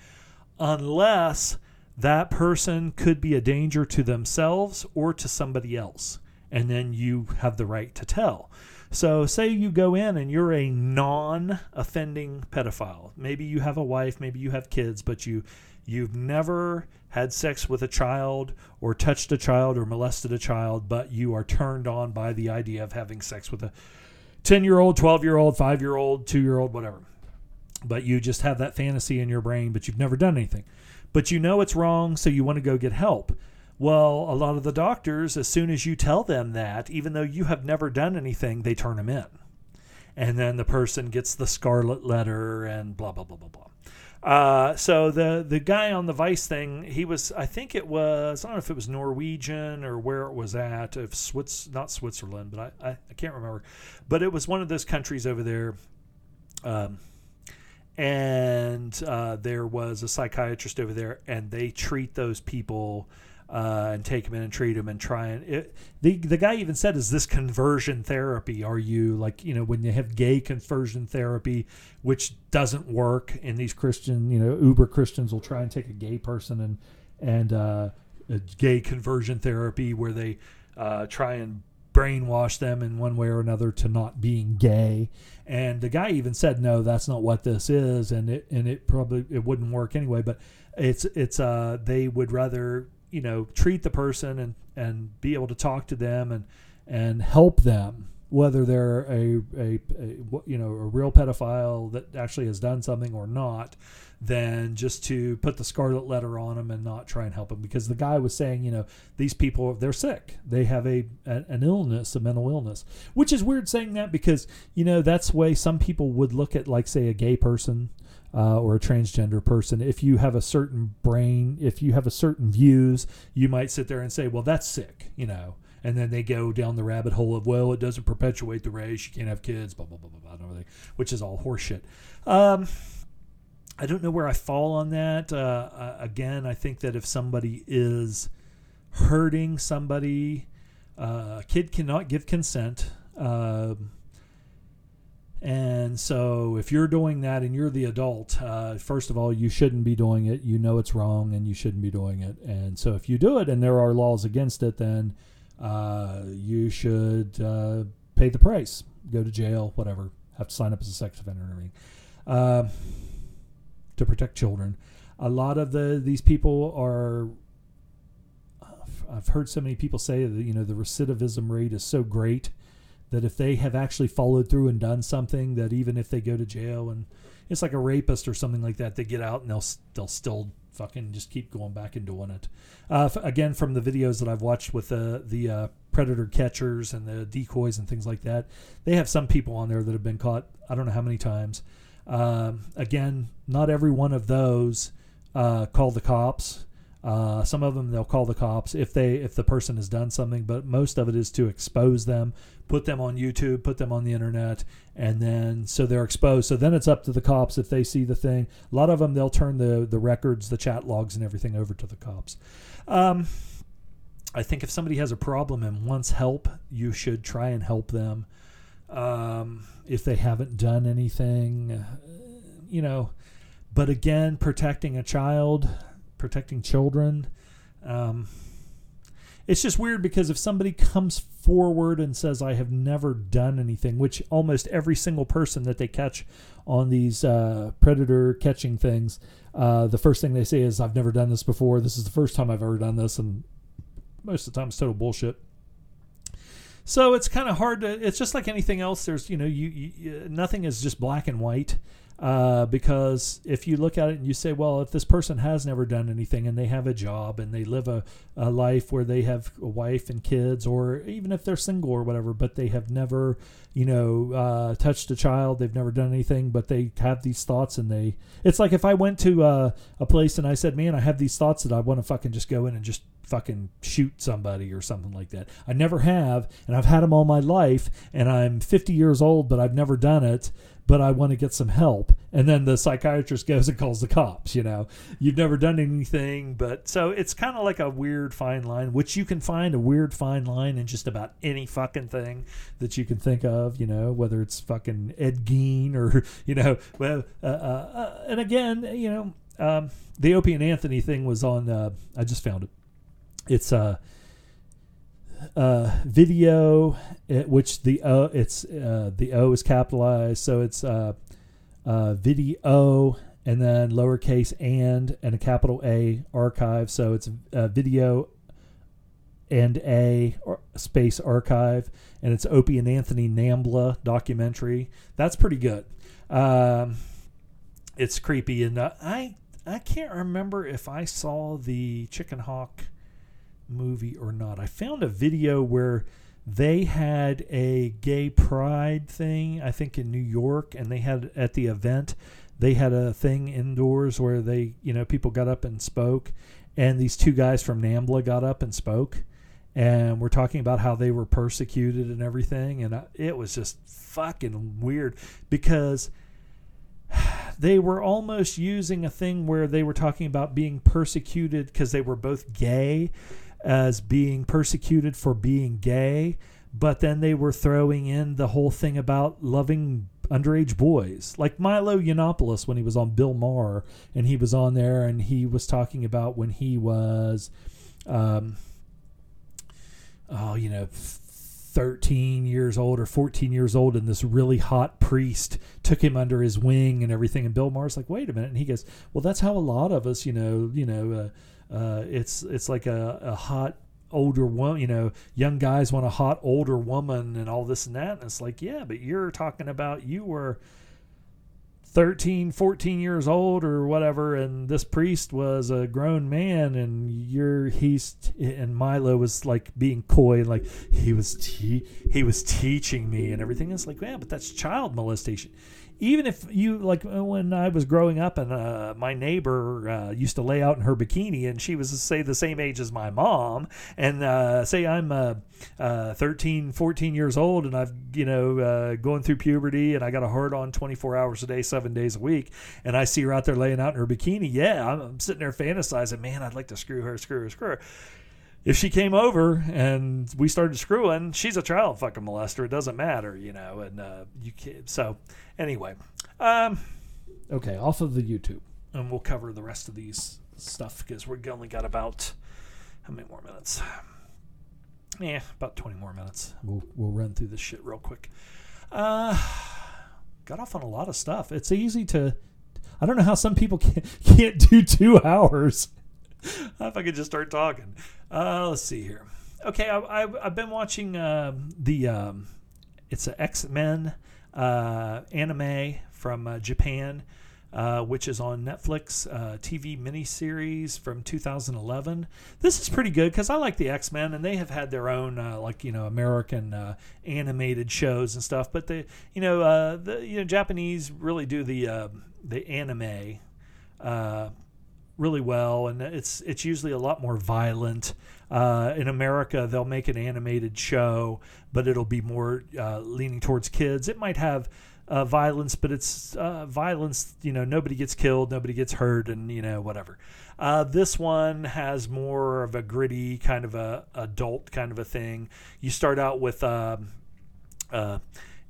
unless that person could be a danger to themselves or to somebody else, and then you have the right to tell. So say you go in and you're a non-offending pedophile. Maybe you have a wife, maybe you have kids, but you you've never had sex with a child or touched a child or molested a child, but you are turned on by the idea of having sex with a 10-year-old, 12-year-old, 5-year-old, 2-year-old, whatever. But you just have that fantasy in your brain, but you've never done anything. But you know it's wrong, so you want to go get help. Well, a lot of the doctors, as soon as you tell them that, even though you have never done anything, they turn them in. And then the person gets the scarlet letter and blah, blah, blah, blah, blah. So the guy on the Vice thing, he was, I think it was, I don't know if it was Norwegian or where it was at, if not Switzerland, but I can't remember. But it was one of those countries over there. And there was a psychiatrist over there, and they treat those people and take them in and treat them and try and the guy even said, is this conversion therapy? Are you like, you know, when you have gay conversion therapy, which doesn't work, and these Christian, you know, uber Christians will try and take a gay person and a gay conversion therapy where they try and brainwash them in one way or another to not being gay. And the guy even said, no, that's not what this is. And it probably wouldn't work anyway, but it's they would rather, you know, treat the person and be able to talk to them and help them, whether they're a real pedophile that actually has done something or not, than just to put the scarlet letter on them and not try and help them. Because the guy was saying, you know, these people, they're sick. They have an illness, a mental illness, which is weird saying that because, you know, that's the way some people would look at, like, say, a gay person or a transgender person. If you have a certain brain, if you have a certain views, you might sit there and say, well, that's sick, you know. And then they go down the rabbit hole of, well, it doesn't perpetuate the race. You can't have kids, blah, blah, blah, blah, blah, which is all horseshit. I don't know where I fall on that. Again, I think that if somebody is hurting somebody, a kid cannot give consent. And so if you're doing that and you're the adult, first of all, you shouldn't be doing it. You know it's wrong and you shouldn't be doing it. And so if you do it and there are laws against it, then you should pay the price, go to jail, whatever, have to sign up as a sex offender and everything. To protect children. A lot of these people are, I've heard so many people say that, you know, the recidivism rate is so great that if they have actually followed through and done something, that even if they go to jail and it's like a rapist or something like that, they get out and they'll still fucking just keep going back and doing it. Again, from the videos that I've watched with the predator catchers and the decoys and things like that, they have some people on there that have been caught I don't know how many times. Again, not every one of those call the cops. Some of them, they'll call the cops if the person has done something, but most of it is to expose them, put them on YouTube, put them on the internet, and then so they're exposed. So then it's up to the cops if they see the thing. A lot of them, they'll turn the records, the chat logs and everything over to the cops. I think if somebody has a problem and wants help, you should try and help them. If they haven't done anything, you know, but again, protecting a child, protecting children. It's just weird because if somebody comes forward and says, I have never done anything, which almost every single person that they catch on these predator catching things, the first thing they say is, I've never done this before. This is the first time I've ever done this. And most of the time it's total bullshit. So it's kind of hard to, it's just like anything else. There's, you know, you nothing is just black and white, because if you look at it and you say, well, if this person has never done anything and they have a job and they live a life where they have a wife and kids, or even if they're single or whatever, but they have never, you know, touched a child, they've never done anything, but they have these thoughts and they, it's like if I went to a place and I said, man, I have these thoughts that I want to fucking just go in and just fucking shoot somebody or something like that. I never have, and I've had them all my life, and I'm 50 years old, but I've never done it, but I want to get some help. And then the psychiatrist goes and calls the cops, you know. You've never done anything, but so it's kind of like a weird fine line, which you can find a weird fine line in just about any fucking thing that you can think of, you know, whether it's fucking Ed Gein or, you know, well, and again, you know, the Opie and Anthony thing was on, I just found it. It's a video at which the O, it's the O is capitalized, so it's video and then lowercase and a capital A archive. So it's a video and a space archive, and it's Opie and Anthony NAMBLA documentary. That's pretty good. It's creepy, and I can't remember if I saw the Chicken Hawk movie or not. I found a video where they had a gay pride thing, I think in New York, and they had at the event, they had a thing indoors where they, you know, people got up and spoke, and these two guys from NAMBLA got up and spoke, and we're talking about how they were persecuted and everything, and it was just fucking weird because they were almost using a thing where they were talking about being persecuted because they were both gay as being persecuted for being gay, but then they were throwing in the whole thing about loving underage boys, like Milo Yiannopoulos when he was on Bill Maher, and he was on there and he was talking about when he was 13 years old or 14 years old, and this really hot priest took him under his wing and everything, and Bill Maher's like, wait a minute, and he goes, well, that's how a lot of us, it's like a hot older woman, young guys want a hot older woman and all this and that, and it's like, yeah, but you're talking about you were 13, 14 years old or whatever, and this priest was a grown man, and Milo was like being coy and like he was teaching me and everything. It's like, yeah, but that's child molestation. Even if you, like when I was growing up, and my neighbor used to lay out in her bikini, and she was, say, the same age as my mom, and say I'm 13, 14 years old, and I've, going through puberty, and I got a hard on 24 hours a day, 7 days a week, and I see her out there laying out in her bikini, yeah, I'm sitting there fantasizing, man, I'd like to screw her. If she came over and we started screwing, she's a child fucking molester. It doesn't matter, And you can't. So, anyway, okay. Off of the YouTube, and we'll cover the rest of these stuff because we're only got about how many more minutes? Yeah, about 20 more minutes. We'll run through this shit real quick. Got off on a lot of stuff. It's easy to. I don't know how some people can't do 2 hours. If I could just start talking. Let's see here. Okay, I've been watching it's an X-Men anime from Japan, which is on Netflix, TV miniseries from 2011. This is pretty good because I like the X-Men, and they have had their own American animated shows and stuff. But the Japanese really do the anime. Really well, and it's usually a lot more violent. In America, they'll make an animated show, but it'll be more leaning towards kids. It might have violence, but it's violence, nobody gets killed, nobody gets hurt, and whatever. This one has more of a gritty kind of a adult kind of a thing. You start out with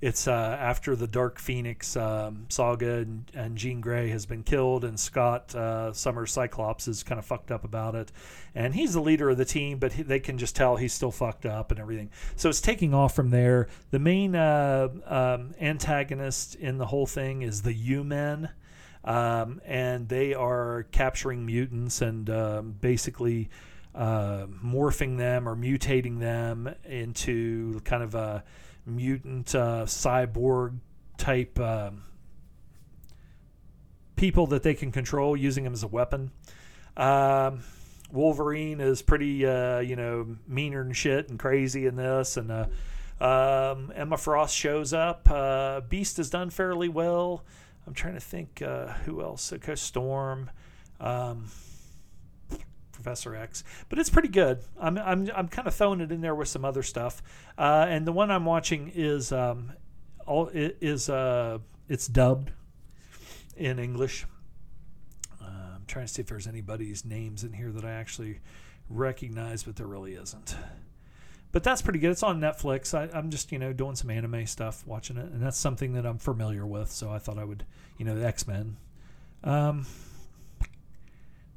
it's after the Dark Phoenix saga, and Jean Grey has been killed, and Scott Summers Cyclops is kind of fucked up about it. And he's the leader of the team, but they can just tell he's still fucked up and everything. So it's taking off from there. The main antagonist in the whole thing is the U-Men, and they are capturing mutants and basically morphing them or mutating them into kind of a mutant cyborg type people that they can control, using them as a weapon. Wolverine is pretty meaner and shit and crazy in this, and Emma Frost shows up. Beast is done fairly well. I'm trying to think who else. Okay, Storm, Professor X, but it's pretty good. I'm kind of throwing it in there with some other stuff, and the one I'm watching is it's dubbed in English. I'm trying to see if there's anybody's names in here that I actually recognize, but there really isn't. But that's pretty good. It's on Netflix. I'm just doing some anime stuff, watching it, and that's something that I'm familiar with. So I thought I would, the X-Men.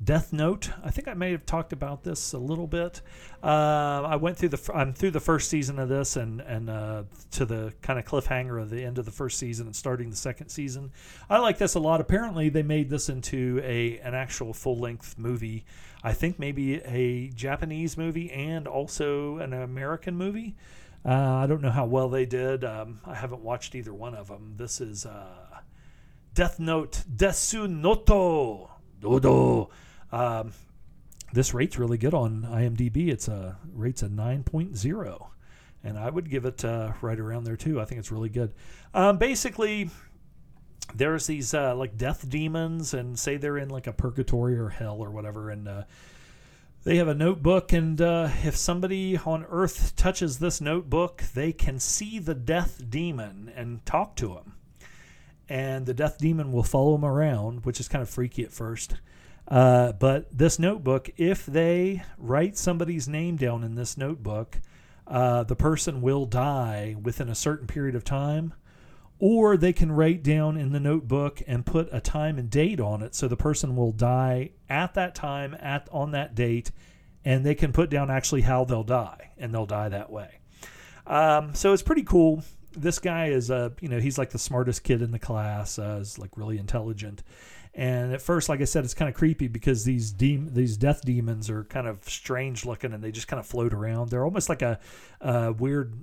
Death Note. I think I may have talked about this a little bit. I went through I'm through the first season of this and to the kind of cliffhanger of the end of the first season and starting the second season. I like this a lot. Apparently, they made this into an actual full-length movie. I think maybe a Japanese movie and also an American movie. I don't know how well they did. I haven't watched either one of them. This is Death Note Desu Noto Dodo. This rate's really good on IMDb. It's rates a 9.0, and I would give it right around there too. I think it's really good. Basically, there's these like death demons, and say they're in like a purgatory or hell or whatever, and they have a notebook, and if somebody on Earth touches this notebook, they can see the death demon and talk to him. And the death demon will follow him around, which is kind of freaky at first. But this notebook, if they write somebody's name down in this notebook, the person will die within a certain period of time. Or they can write down in the notebook and put a time and date on it, so the person will die at that time, on that date, and they can put down actually how they'll die, and they'll die that way. So it's pretty cool. This guy is, he's like the smartest kid in the class. He's like really intelligent. And at first, like I said, it's kind of creepy because these death demons are kind of strange looking, and they just kind of float around. They're almost like a weird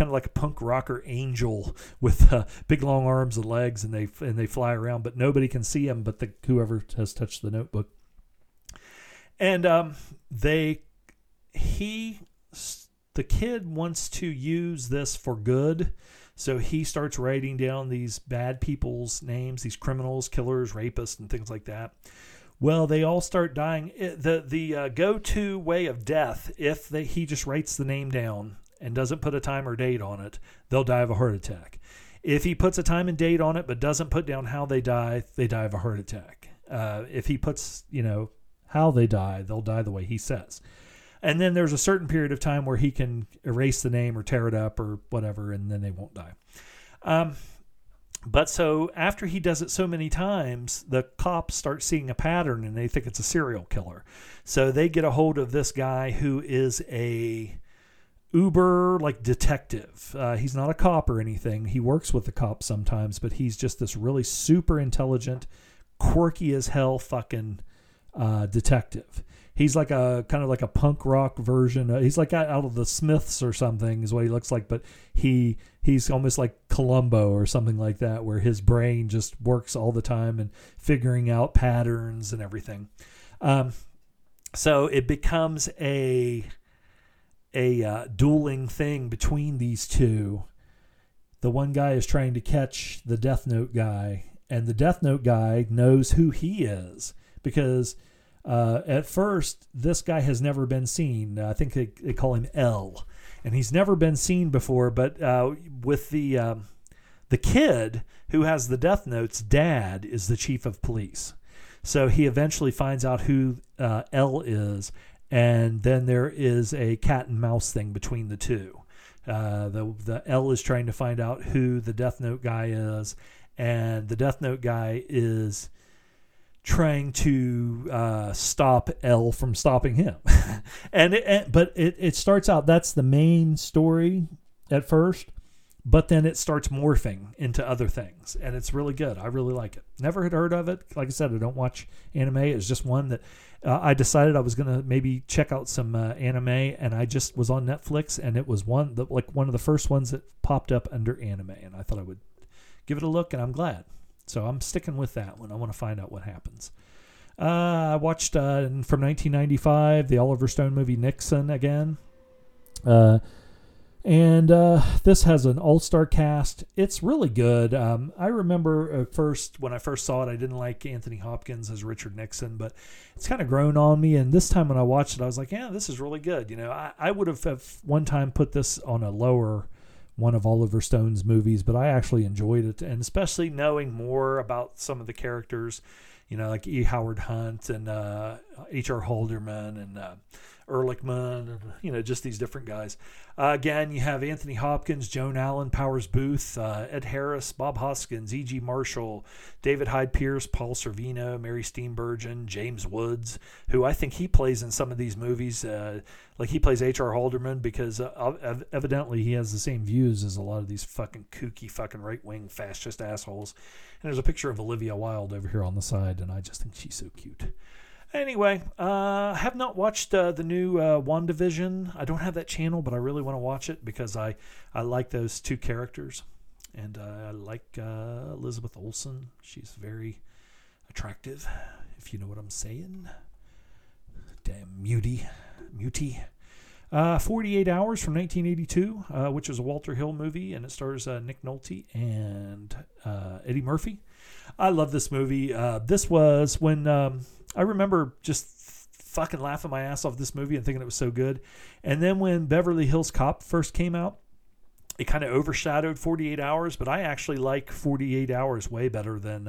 kind of like a punk rocker angel with big long arms and legs, and they fly around, but nobody can see them but whoever has touched the notebook. And the kid wants to use this for good, so he starts writing down these bad people's names, these criminals, killers, rapists, and things like that. Well, they all start dying. The go-to way of death, if he just writes the name down and doesn't put a time or date on it, they'll die of a heart attack. If he puts a time and date on it but doesn't put down how they die of a heart attack. If he puts, how they die, they'll die the way he says. And then there's a certain period of time where he can erase the name or tear it up or whatever, and then they won't die. But so after he does it so many times, the cops start seeing a pattern, and they think it's a serial killer. So they get a hold of this guy who is a Uber like detective. He's not a cop or anything. He works with the cops sometimes, but he's just this really super intelligent, quirky as hell fucking detective. He's like a kind of like a punk rock version. He's like out of the Smiths or something is what he looks like, but he's almost like Columbo or something like that, where his brain just works all the time and figuring out patterns and everything. So it becomes a dueling thing between these two. The one guy is trying to catch the Death Note guy, and the Death Note guy knows who he is because at first this guy has never been seen. I think they call him L, and he's never been seen before, but with the kid who has the Death Note's dad is the chief of police. So he eventually finds out who L is, and then there is a cat and mouse thing between the two. The L is trying to find out who the Death Note guy is, and the Death Note guy is trying to stop L from stopping him. But it starts out, that's the main story at first, but then it starts morphing into other things, and it's really good. I really like it. Never had heard of it. Like I said, I don't watch anime. It's just one that I decided I was going to maybe check out some anime, and I just was on Netflix, and it was one of the first ones that popped up under anime, and I thought I would give it a look, and I'm glad. So I'm sticking with that one. I want to find out what happens. I watched from 1995, the Oliver Stone movie Nixon again. And this has an all-star cast. It's really good. I remember when I first saw it, I didn't like Anthony Hopkins as Richard Nixon, but it's kind of grown on me. And this time when I watched it, I was like, yeah, this is really good. I would have one time put this on a lower one of Oliver Stone's movies, but I actually enjoyed it. And especially knowing more about some of the characters, like E. Howard Hunt and H.R. Halderman and Ehrlichman, and, you know, just these different guys. Again, you have Anthony Hopkins, Joan Allen, Powers Booth, Ed Harris, Bob Hoskins, E.G. Marshall, David Hyde Pierce, Paul Sorvino, Mary Steenburgen, James Woods, who I think he plays in some of these movies. Like he plays H.R. Halderman because evidently he has the same views as a lot of these fucking kooky fucking right-wing fascist assholes. And there's a picture of Olivia Wilde over here on the side, and I just think she's so cute. Anyway, I have not watched the new WandaVision. I don't have that channel, but I really want to watch it because I like those two characters. And I like Elizabeth Olsen. She's very attractive, if you know what I'm saying. Damn mutie. 48 Hours from 1982, which is a Walter Hill movie, and it stars Nick Nolte and Eddie Murphy. I love this movie. This was when I remember just fucking laughing my ass off this movie and thinking it was so good. And then when Beverly Hills Cop first came out, it kind of overshadowed 48 Hours, but I actually like 48 Hours way better than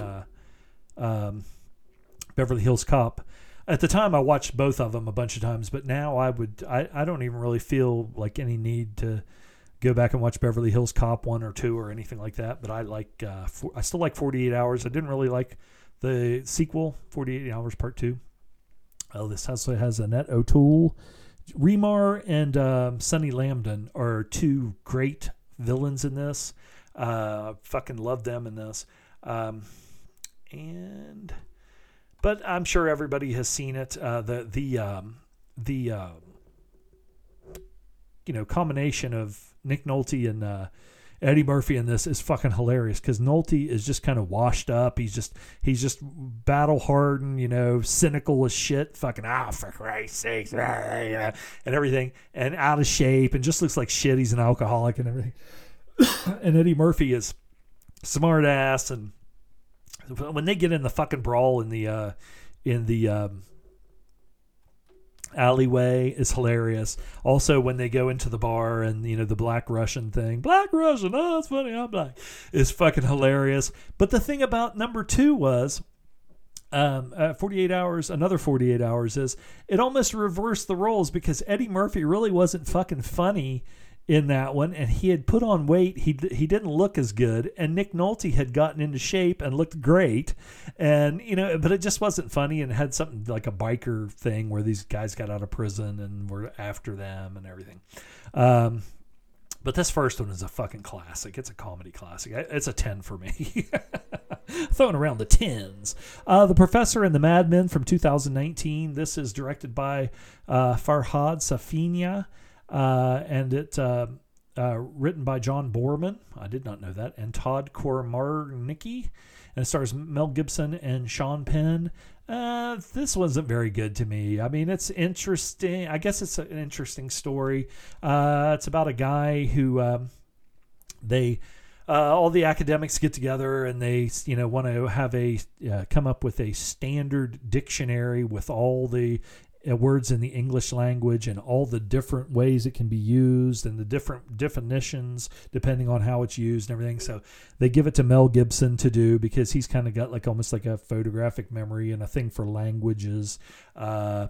Beverly Hills Cop. At the time, I watched both of them a bunch of times, but now I don't even really feel like any need to go back and watch Beverly Hills Cop 1 or 2 or anything like that. But I like, I still like 48 Hours. I didn't really like the sequel, 48 Hours Part 2. Oh, this also has Annette O'Toole. Remar and Sonny Landon are two great villains in this. Fucking love them in this. But I'm sure everybody has seen it. The combination of Nick Nolte and Eddie Murphy in this is fucking hilarious because Nolte is just kind of washed up. He's just battle hardened, cynical as shit, fucking for Christ's sakes, and everything, and out of shape, and just looks like shit. He's an alcoholic and everything. And Eddie Murphy is smart ass, and when they get in the fucking brawl in the alleyway is hilarious. Also, when they go into the bar and the Black Russian thing, oh, that's funny, I'm black, is fucking hilarious. But the thing about number two was 48 hours is it almost reversed the roles because Eddie Murphy really wasn't fucking funny in that one, and he had put on weight. He didn't look as good, and Nick Nolte had gotten into shape and looked great, and but it just wasn't funny, and had something like a biker thing where these guys got out of prison and were after them and everything. But this first one is a fucking classic. It's a comedy classic. It's a 10 for me. Throwing around the 10s. The Professor and the Madmen from 2019. This is directed by Farhad Safinia. And it written by John Borman. I did not know that. And Todd Kormarnicki. And it stars Mel Gibson and Sean Penn. This wasn't very good to me. I mean, it's interesting. I guess it's an interesting story. It's about a guy who all the academics get together and they, want to have come up with a standard dictionary with all the words in the English language and all the different ways it can be used and the different definitions depending on how it's used and everything. So they give it to Mel Gibson to do because he's kind of got almost like a photographic memory and a thing for languages and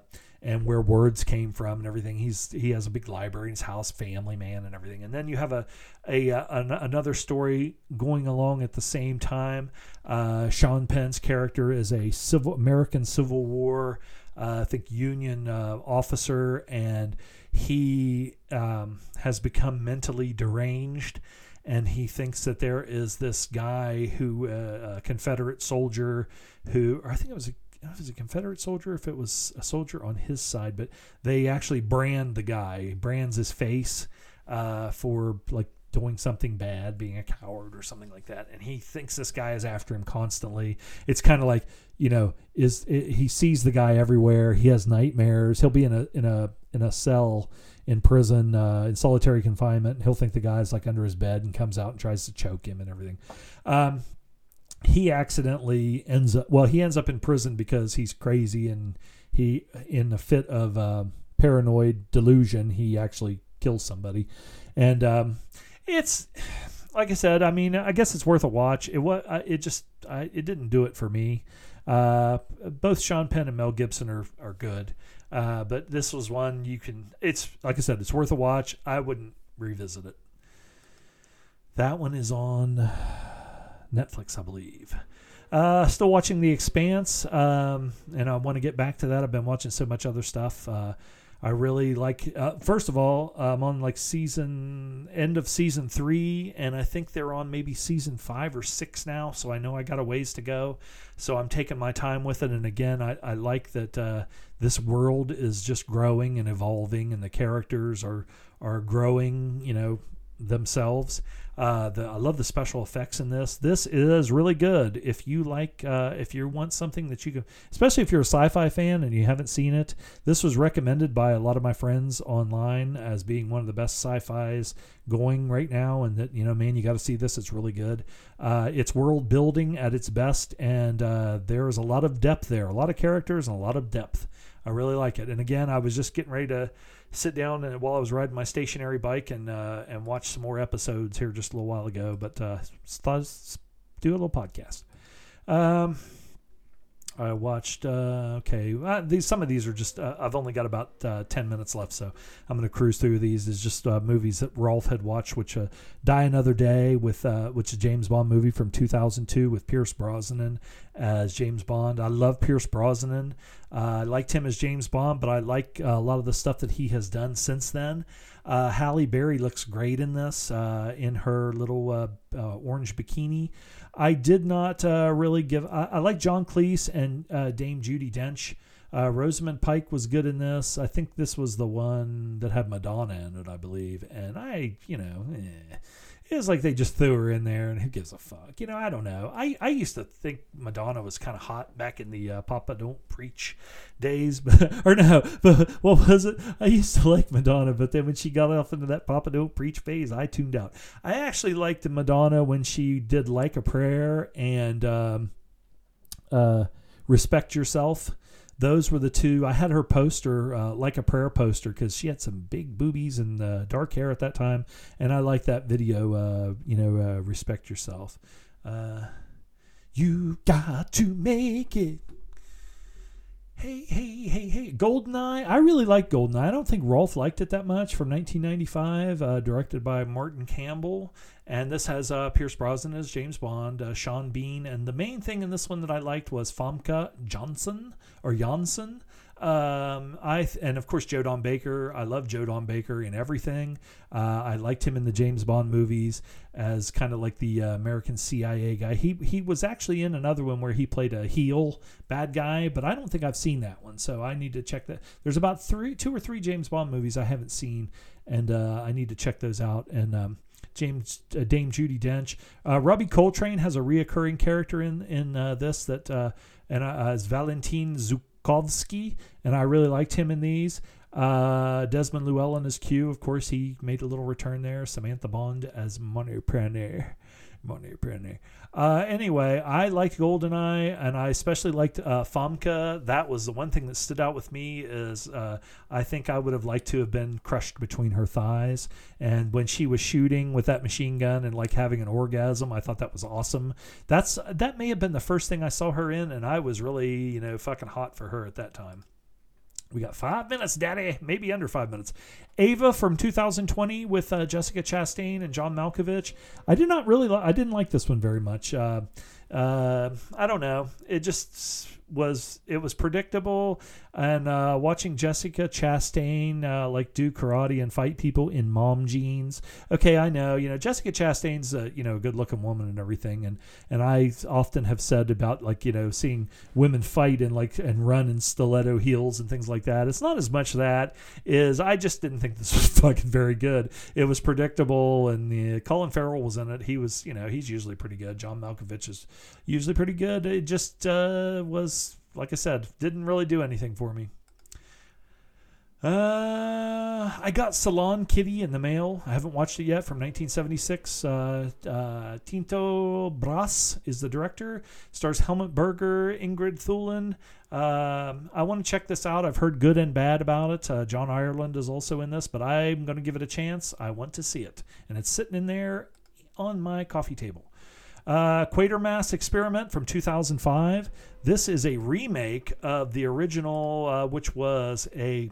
where words came from and everything. He has a big library in his house, family man and everything. And then you have another story going along at the same time. Sean Penn's character is a American Civil War Union officer, and he has become mentally deranged, and he thinks that there is this guy who, a Confederate soldier who, or I think it was a Confederate soldier if it was a soldier on his side, but they actually brand the guy. He brands his face for doing something bad, being a coward or something like that. And he thinks this guy is after him constantly. It's kind of like, he sees the guy everywhere. He has nightmares. He'll be in a cell in prison, in solitary confinement. And he'll think the guy's under his bed and comes out and tries to choke him and everything. He accidentally ends up in prison because he's crazy. And he, in a fit of paranoid delusion, he actually kills somebody. And, it's like I said, I guess it's worth a watch. It didn't do it for me. Both Sean Penn and Mel Gibson are good. But this was one you can, it's, like I said, it's worth a watch. I wouldn't revisit it. That one is on Netflix, I believe. Still watching The Expanse, and I want to get back to that. I've been watching so much other stuff. I really like, first of all, I'm on like end of season 3, and I think they're on maybe season 5 or 6 now, so I know I got a ways to go. So I'm taking my time with it, and again, I like that this world is just growing and evolving, and the characters are growing, you know, themselves. I love the special effects in this. This is really good. If you like, if you want something that you can, especially if you're a sci-fi fan and you haven't seen it, this was recommended by a lot of my friends online as being one of the best sci-fis going right now. And that, you know, man, you got to see this. It's really good. It's world building at its best. And there is a lot of depth there, a lot of characters and a lot of depth. I really like it. And again, I was just getting ready to sit down and while I was riding my stationary bike and watch some more episodes here just a little while ago, but do a little podcast. I watched some of these are just I've only got about 10 minutes left, so I'm going to cruise through these. It's just movies that Rolf had watched, which Die Another Day, with which is a James Bond movie from 2002 with Pierce Brosnan as James Bond. I love Pierce Brosnan. I liked him as James Bond, but I like a lot of the stuff that he has done since then. Halle Berry looks great in this, in her little orange bikini. I did not really give... I like John Cleese and Dame Judi Dench. Rosamund Pike was good in this. I think this was the one that had Madonna in it, I believe. And it was like they just threw her in there, and who gives a fuck? You know, I don't know. I used to think Madonna was kind of hot back in the Papa Don't Preach days. But what was it? I used to like Madonna, but then when she got off into that Papa Don't Preach phase, I tuned out. I actually liked Madonna when she did Like a Prayer and Respect Yourself. Those were the two. I had her poster, Like a Prayer poster, because she had some big boobies and dark hair at that time. And I like that video, Respect Yourself. You got to make it. Hey. Goldeneye. I really like Goldeneye. I don't think Rolf liked it that much. From 1995, directed by Martin Campbell. And this has Pierce Brosnan as James Bond, Sean Bean. And the main thing in this one that I liked was Famke Janssen or Janssen. And of course, Joe Don Baker. I love Joe Don Baker in everything. I liked him in the James Bond movies as kind of like the American CIA guy. He was actually in another one where he played a heel bad guy, but I don't think I've seen that one, so I need to check that. There's about 2 or 3 James Bond movies I haven't seen, and I need to check those out. And Dame Judi Dench, Robbie Coltrane has a reoccurring character in this that as Valentin Zuk. And I really liked him in these. Desmond Llewellyn as Q, of course, he made a little return there. Samantha Bond as Money Prenner. Anyway, I liked Goldeneye, and I especially liked Famke. That was the one thing that stood out with me is I think I would have liked to have been crushed between her thighs. And when she was shooting with that machine gun and like having an orgasm, I thought that was awesome. That may have been the first thing I saw her in, and I was really, fucking hot for her at that time. We got 5 minutes, Daddy. Maybe under 5 minutes. Ava from 2020 with Jessica Chastain and John Malkovich. I didn't like this one very much. I don't know. It just was. It was predictable. And watching Jessica Chastain do karate and fight people in mom jeans. Okay, I know. Jessica Chastain's a good-looking woman and everything. And I often have said about seeing women fight and and run in stiletto heels and things like that. It's not as much that is. I just didn't think this was fucking very good. It was predictable, and Colin Farrell was in it. He was, he's usually pretty good. John Malkovich is usually pretty good. It just was, like I said, didn't really do anything for me. I got Salon Kitty in the mail. I haven't watched it yet. From 1976. Tinto Brass is the director. Stars Helmut Berger, Ingrid Thulin. I want to check this out. I've heard good and bad about it. John Ireland is also in this, but I'm going to give it a chance. I want to see it. And it's sitting in there on my coffee table. Quatermass Experiment from 2005. This is a remake of the original, which was a...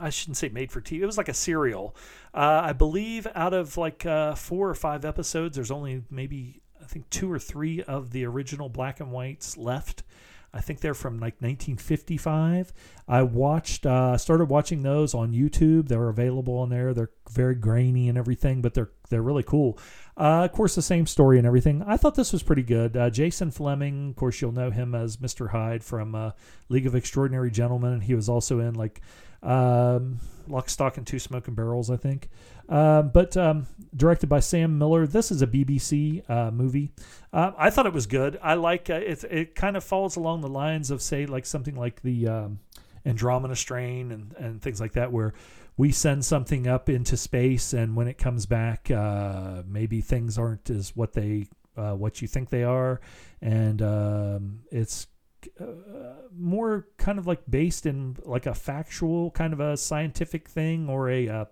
I shouldn't say made for TV. It was like a serial. I believe out of like 4 or 5 episodes, there's only maybe, I think, 2 or 3 of the original black and whites left. I think they're from like 1955. I watched, started watching those on YouTube. They're available on there. They're very grainy and everything, but they're really cool. Of course, the same story and everything. I thought this was pretty good. Jason Fleming, of course, you'll know him as Mr. Hyde from League of Extraordinary Gentlemen. And he was also in like Lock, Stock, and Two Smoking Barrels, I think. But directed by Sam Miller. This is a BBC movie. I thought it was good. I like it. It kind of falls along the lines of, say, like something like the Andromeda Strain and things like that, where we send something up into space, and when it comes back, maybe things aren't as what you think they are, and it's more kind of like based in like a factual kind of a scientific thing, or a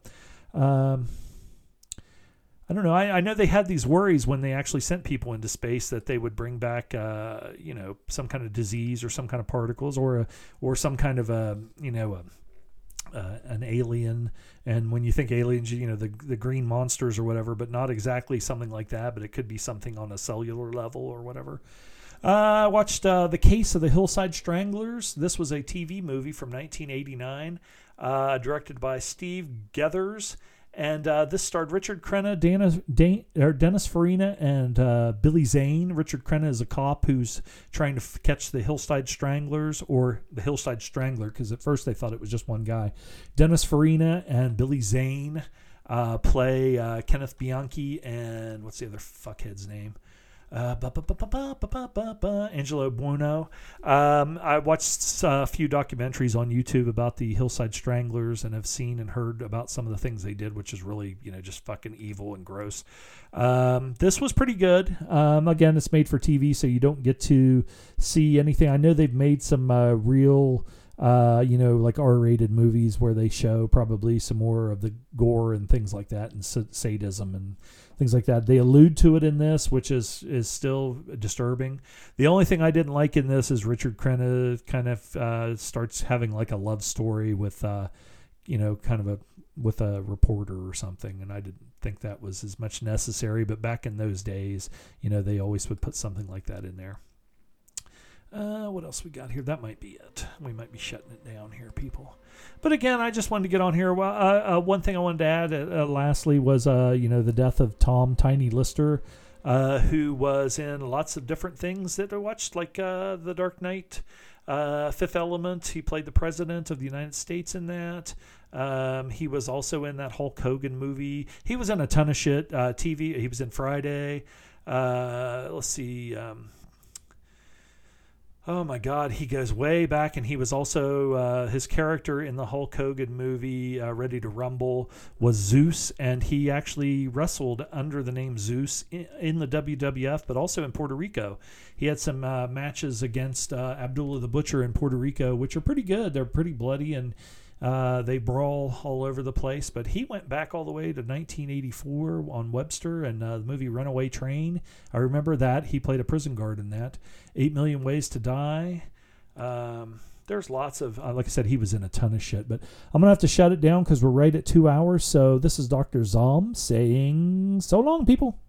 I don't know. I know they had these worries when they actually sent people into space that they would bring back some kind of disease or some kind of particles or some kind of an alien. And when you think aliens, the green monsters or whatever, but not exactly something like that, but it could be something on a cellular level or whatever. I watched The Case of the Hillside Stranglers. This was a TV movie from 1989, directed by Steve Gethers. And this starred Richard Crenna, Dennis Farina, and Billy Zane. Richard Crenna is a cop who's trying to catch the Hillside Stranglers, or the Hillside Strangler, because at first they thought it was just one guy. Dennis Farina and Billy Zane play Kenneth Bianchi and what's the other fuckhead's name? Angelo Buono. I watched a few documentaries on YouTube about the Hillside Stranglers, and have seen and heard about some of the things they did, which is really, just fucking evil and gross. This was pretty good. Again, it's made for TV, so you don't get to see anything. I know they've made some real... like R-rated movies where they show probably some more of the gore and things like that, and sadism and things like that. They allude to it in this, which is still disturbing. The only thing I didn't like in this is Richard Crenna kind of starts having like a love story with, with a reporter or something. And I didn't think that was as much necessary, but back in those days, they always would put something like that in there. What else we got here? That might be it. We might be shutting it down here, people. But again, I just wanted to get on here. Well, one thing I wanted to add, lastly, was the death of Tom Tiny Lister, who was in lots of different things that I watched, like The Dark Knight, Fifth Element. He played the president of the United States in that. He was also in that Hulk Hogan movie. He was in a ton of shit. TV. He was in Friday. Let's see. Oh my God, he goes way back, and he was also, his character in the Hulk Hogan movie, Ready to Rumble, was Zeus, and he actually wrestled under the name Zeus in the WWF, but also in Puerto Rico. He had some matches against Abdullah the Butcher in Puerto Rico, which are pretty good. They're pretty bloody, and they brawl all over the place, but he went back all the way to 1984 on Webster and the movie Runaway Train. I remember that. He played a prison guard in that. 8 Million Ways to Die. There's lots of, like I said, he was in a ton of shit, but I'm going to have to shut it down because we're right at 2 hours. So this is Dr. Zom saying so long, people.